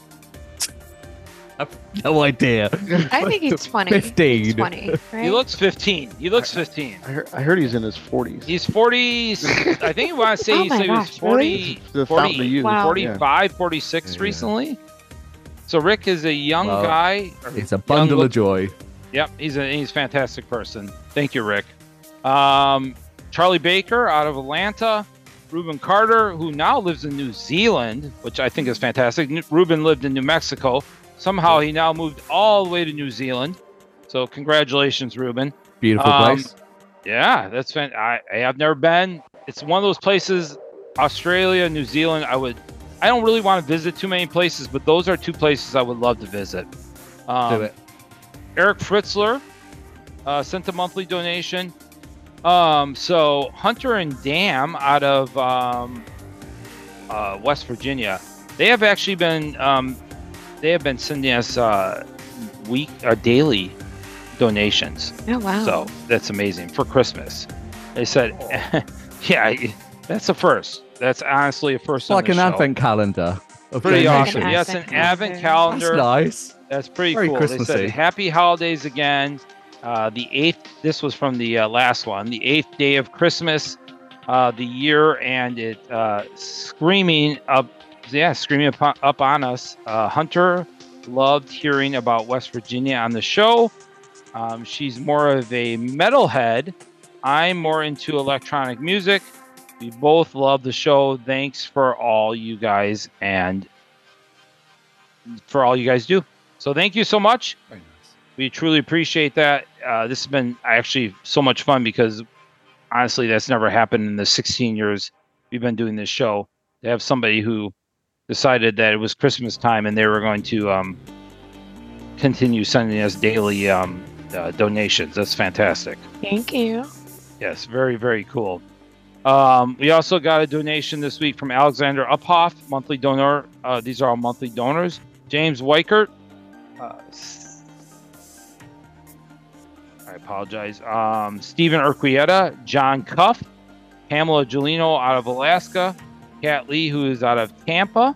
I have no idea. I think he's twenty. fifteen. He's twenty, right? He looks fifteen. He looks fifteen. I heard, I heard he's in his forties. He's forty. I think you want to say oh he said gosh, he's forty, really? forty, wow. forty-five, forty-six yeah. recently. So Rick is a young well, guy. He's a bundle look- of joy. Yep, he's a he's a fantastic person. Thank you, Rick. Um, Charlie Baker out of Atlanta. Reuben Carter, who now lives in New Zealand, which I think is fantastic. Reuben lived in New Mexico. Somehow he now moved all the way to New Zealand. So congratulations, Ruben. Beautiful um, place. Yeah, that's fantastic. I have never been. It's one of those places, Australia, New Zealand, I would I don't really want to visit too many places, but those are two places I would love to visit. Um, Do it. Eric Fritzler uh, sent a monthly donation. Um, so Hunter and Dam out of um, uh, West Virginia, they have actually been um, They have been sending us uh, week or daily donations. Oh wow! So that's amazing for Christmas. They said, "Yeah, that's a first. That's honestly a first." It's on like an show. Advent calendar. Pretty awesome. Yes, an advent calendar. That's nice. That's pretty Very cool. Christmassy. They said, "Happy holidays again." Uh, the eighth. This was from the uh, last one. The eighth day of Christmas, uh, the year, and it uh, screaming up. Yeah, screaming up, up on us. Uh, Hunter loved hearing about West Virginia on the show. Um, she's more of a metalhead. I'm more into electronic music. We both love the show. Thanks for all you guys and for all you guys do. So thank you so much. Nice. We truly appreciate that. Uh, this has been actually so much fun because honestly, that's never happened in the sixteen years we've been doing this show. They have somebody who decided that it was Christmas time and they were going to um, continue sending us daily um, uh, donations. That's fantastic. Thank you. Yes, very, very cool. Um, we also got a donation this week from Alexander Uphoff, monthly donor. Uh, these are all monthly donors. James Weichert. Uh, I apologize. Um, Stephen Urquieta, John Cuff, Pamela Giolino out of Alaska. Kat Lee, who is out of Tampa.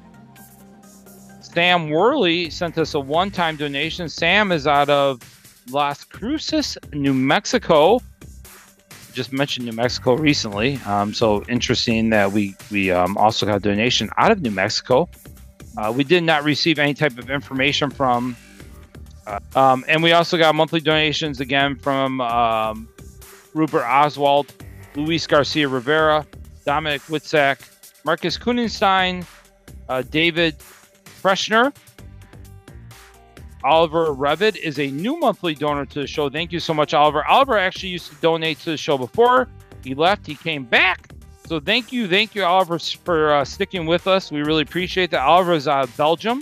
Sam Worley sent us a one-time donation. Sam is out of Las Cruces, New Mexico. Just mentioned New Mexico recently. Um, so interesting that we, we um, also got a donation out of New Mexico. Uh, we did not receive any type of information from... Uh, um, and we also got monthly donations again from um, Rupert Oswald, Luis Garcia Rivera, Dominic Witzak, Marcus Kunenstein, uh, David Freshner, Oliver Revitt is a new monthly donor to the show. Thank you so much, Oliver. Oliver actually used to donate to the show before. He left. He came back. So thank you. Thank you, Oliver, for uh, sticking with us. We really appreciate that. Oliver is out of Belgium.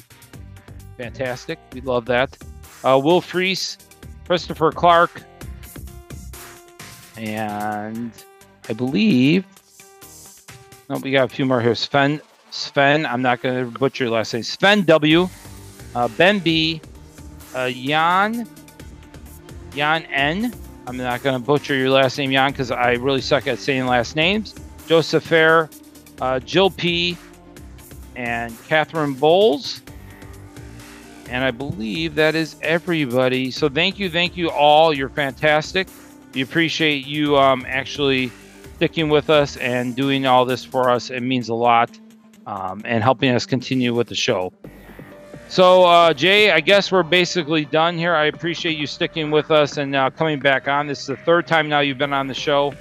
Fantastic. We love that. Uh, Will Freese, Christopher Clark, And I believe, no, we got a few more here. Sven, Sven, I'm not going to butcher your last name. Sven W, uh, Ben B, uh, Jan, Jan N. I'm not going to butcher your last name, Jan, because I really suck at saying last names. Joseph Fair, uh, Jill P, and Catherine Bowles. And I believe that is everybody. So thank you. Thank you all. You're fantastic. We appreciate you um, actually sticking with us and doing all this for us. It means a lot, um, and helping us continue with the show. So, uh, Jay, I guess we're basically done here. I appreciate you sticking with us and uh, coming back on. This is the third time now you've been on the show.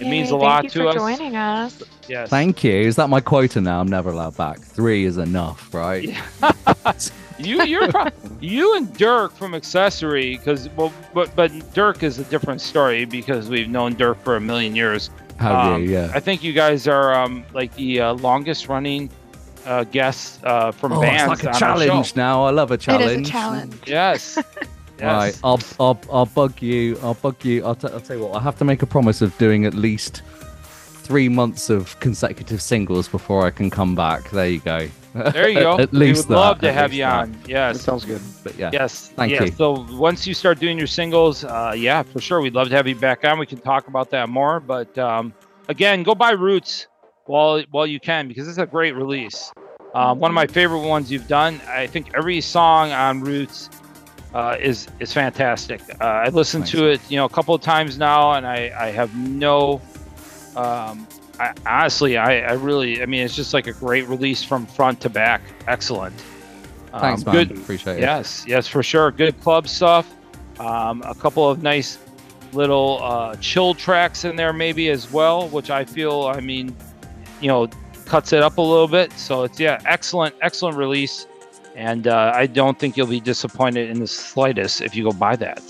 It Yay, means a lot to us. Thank you for joining us. Yes. Thank you. Is that my quota now? I'm never allowed back. Three is enough, right? Yeah. you, you're pro- you and Dirk from Accessory, because well, but but Dirk is a different story because we've known Dirk for a million years. How um, do you? Yeah. I think you guys are um, like the uh, longest running uh, guests uh, from oh, bands. It's like a challenge now. I love a challenge. It is a challenge. Yes. Yes. All right, I'll, I'll, I'll bug you. I'll bug you. I'll, t- I'll tell you what, I have to make a promise of doing at least three months of consecutive singles before I can come back. There you go. There you go. at least we would that, love to have you that. on. Yes. That sounds good. But yeah. Yes. Thank yeah. you. So once you start doing your singles, uh, yeah, for sure. We'd love to have you back on. We can talk about that more. But um, again, go buy Roots while, while you can, because it's a great release. Um, one of my favorite ones you've done. I think every song on Roots Uh, is is fantastic. Uh, I listened nice. to it, you know, a couple of times now, and I, I have no, um, I, honestly, I, I really, I mean, it's just like a great release from front to back. Excellent. Um, Thanks, man. Good, appreciate it. Yes, yes, for sure. Good club stuff. Um, a couple of nice little uh, chill tracks in there, maybe as well, which I feel, I mean, you know, cuts it up a little bit. So it's yeah, excellent, excellent release. And uh, I don't think you'll be disappointed in the slightest if you go buy that.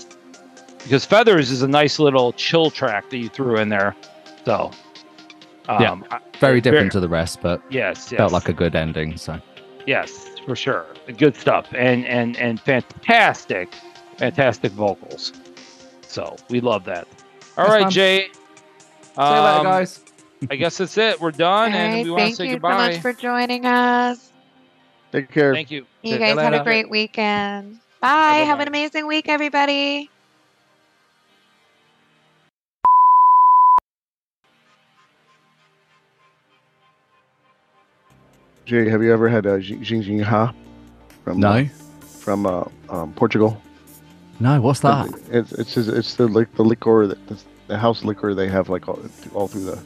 Because Feathers is a nice little chill track that you threw in there. So, um, yeah, very different very, to the rest, but yes, yes, felt like a good ending. So, yes, for sure. Good stuff. And, and, and fantastic, fantastic vocals. So, we love that. All That's right, fun. Jay. Um, See you later, guys. I guess that's it. We're done. Right, and we want to say goodbye. Thank you so much for joining us. Take care. Thank you. You guys have a great weekend. Bye. Have an amazing week, everybody. Jay, have you ever had a ginginha from no. uh, from uh, um, Portugal? No. What's that? It's it's it's the like the liquor that the, the house liquor they have like all, all through the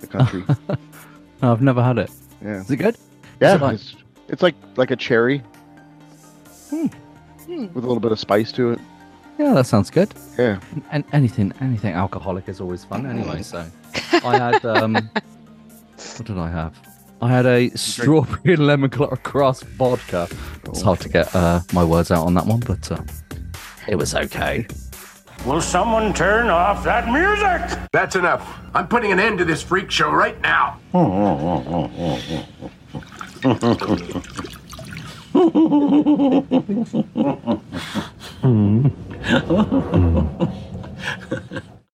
the country. I've never had it. Yeah. Is it good? Yeah. Is it like- it's, It's like like a cherry hmm. Hmm. with a little bit of spice to it. Yeah, that sounds good. Yeah. And anything anything alcoholic is always fun anyway, so I had um what did I have? I had a strawberry and lemon grass vodka. It's hard to get uh, my words out on that one, but uh, it was okay. Will someone turn off that music? That's enough. I'm putting an end to this freak show right now. Mm-hmm.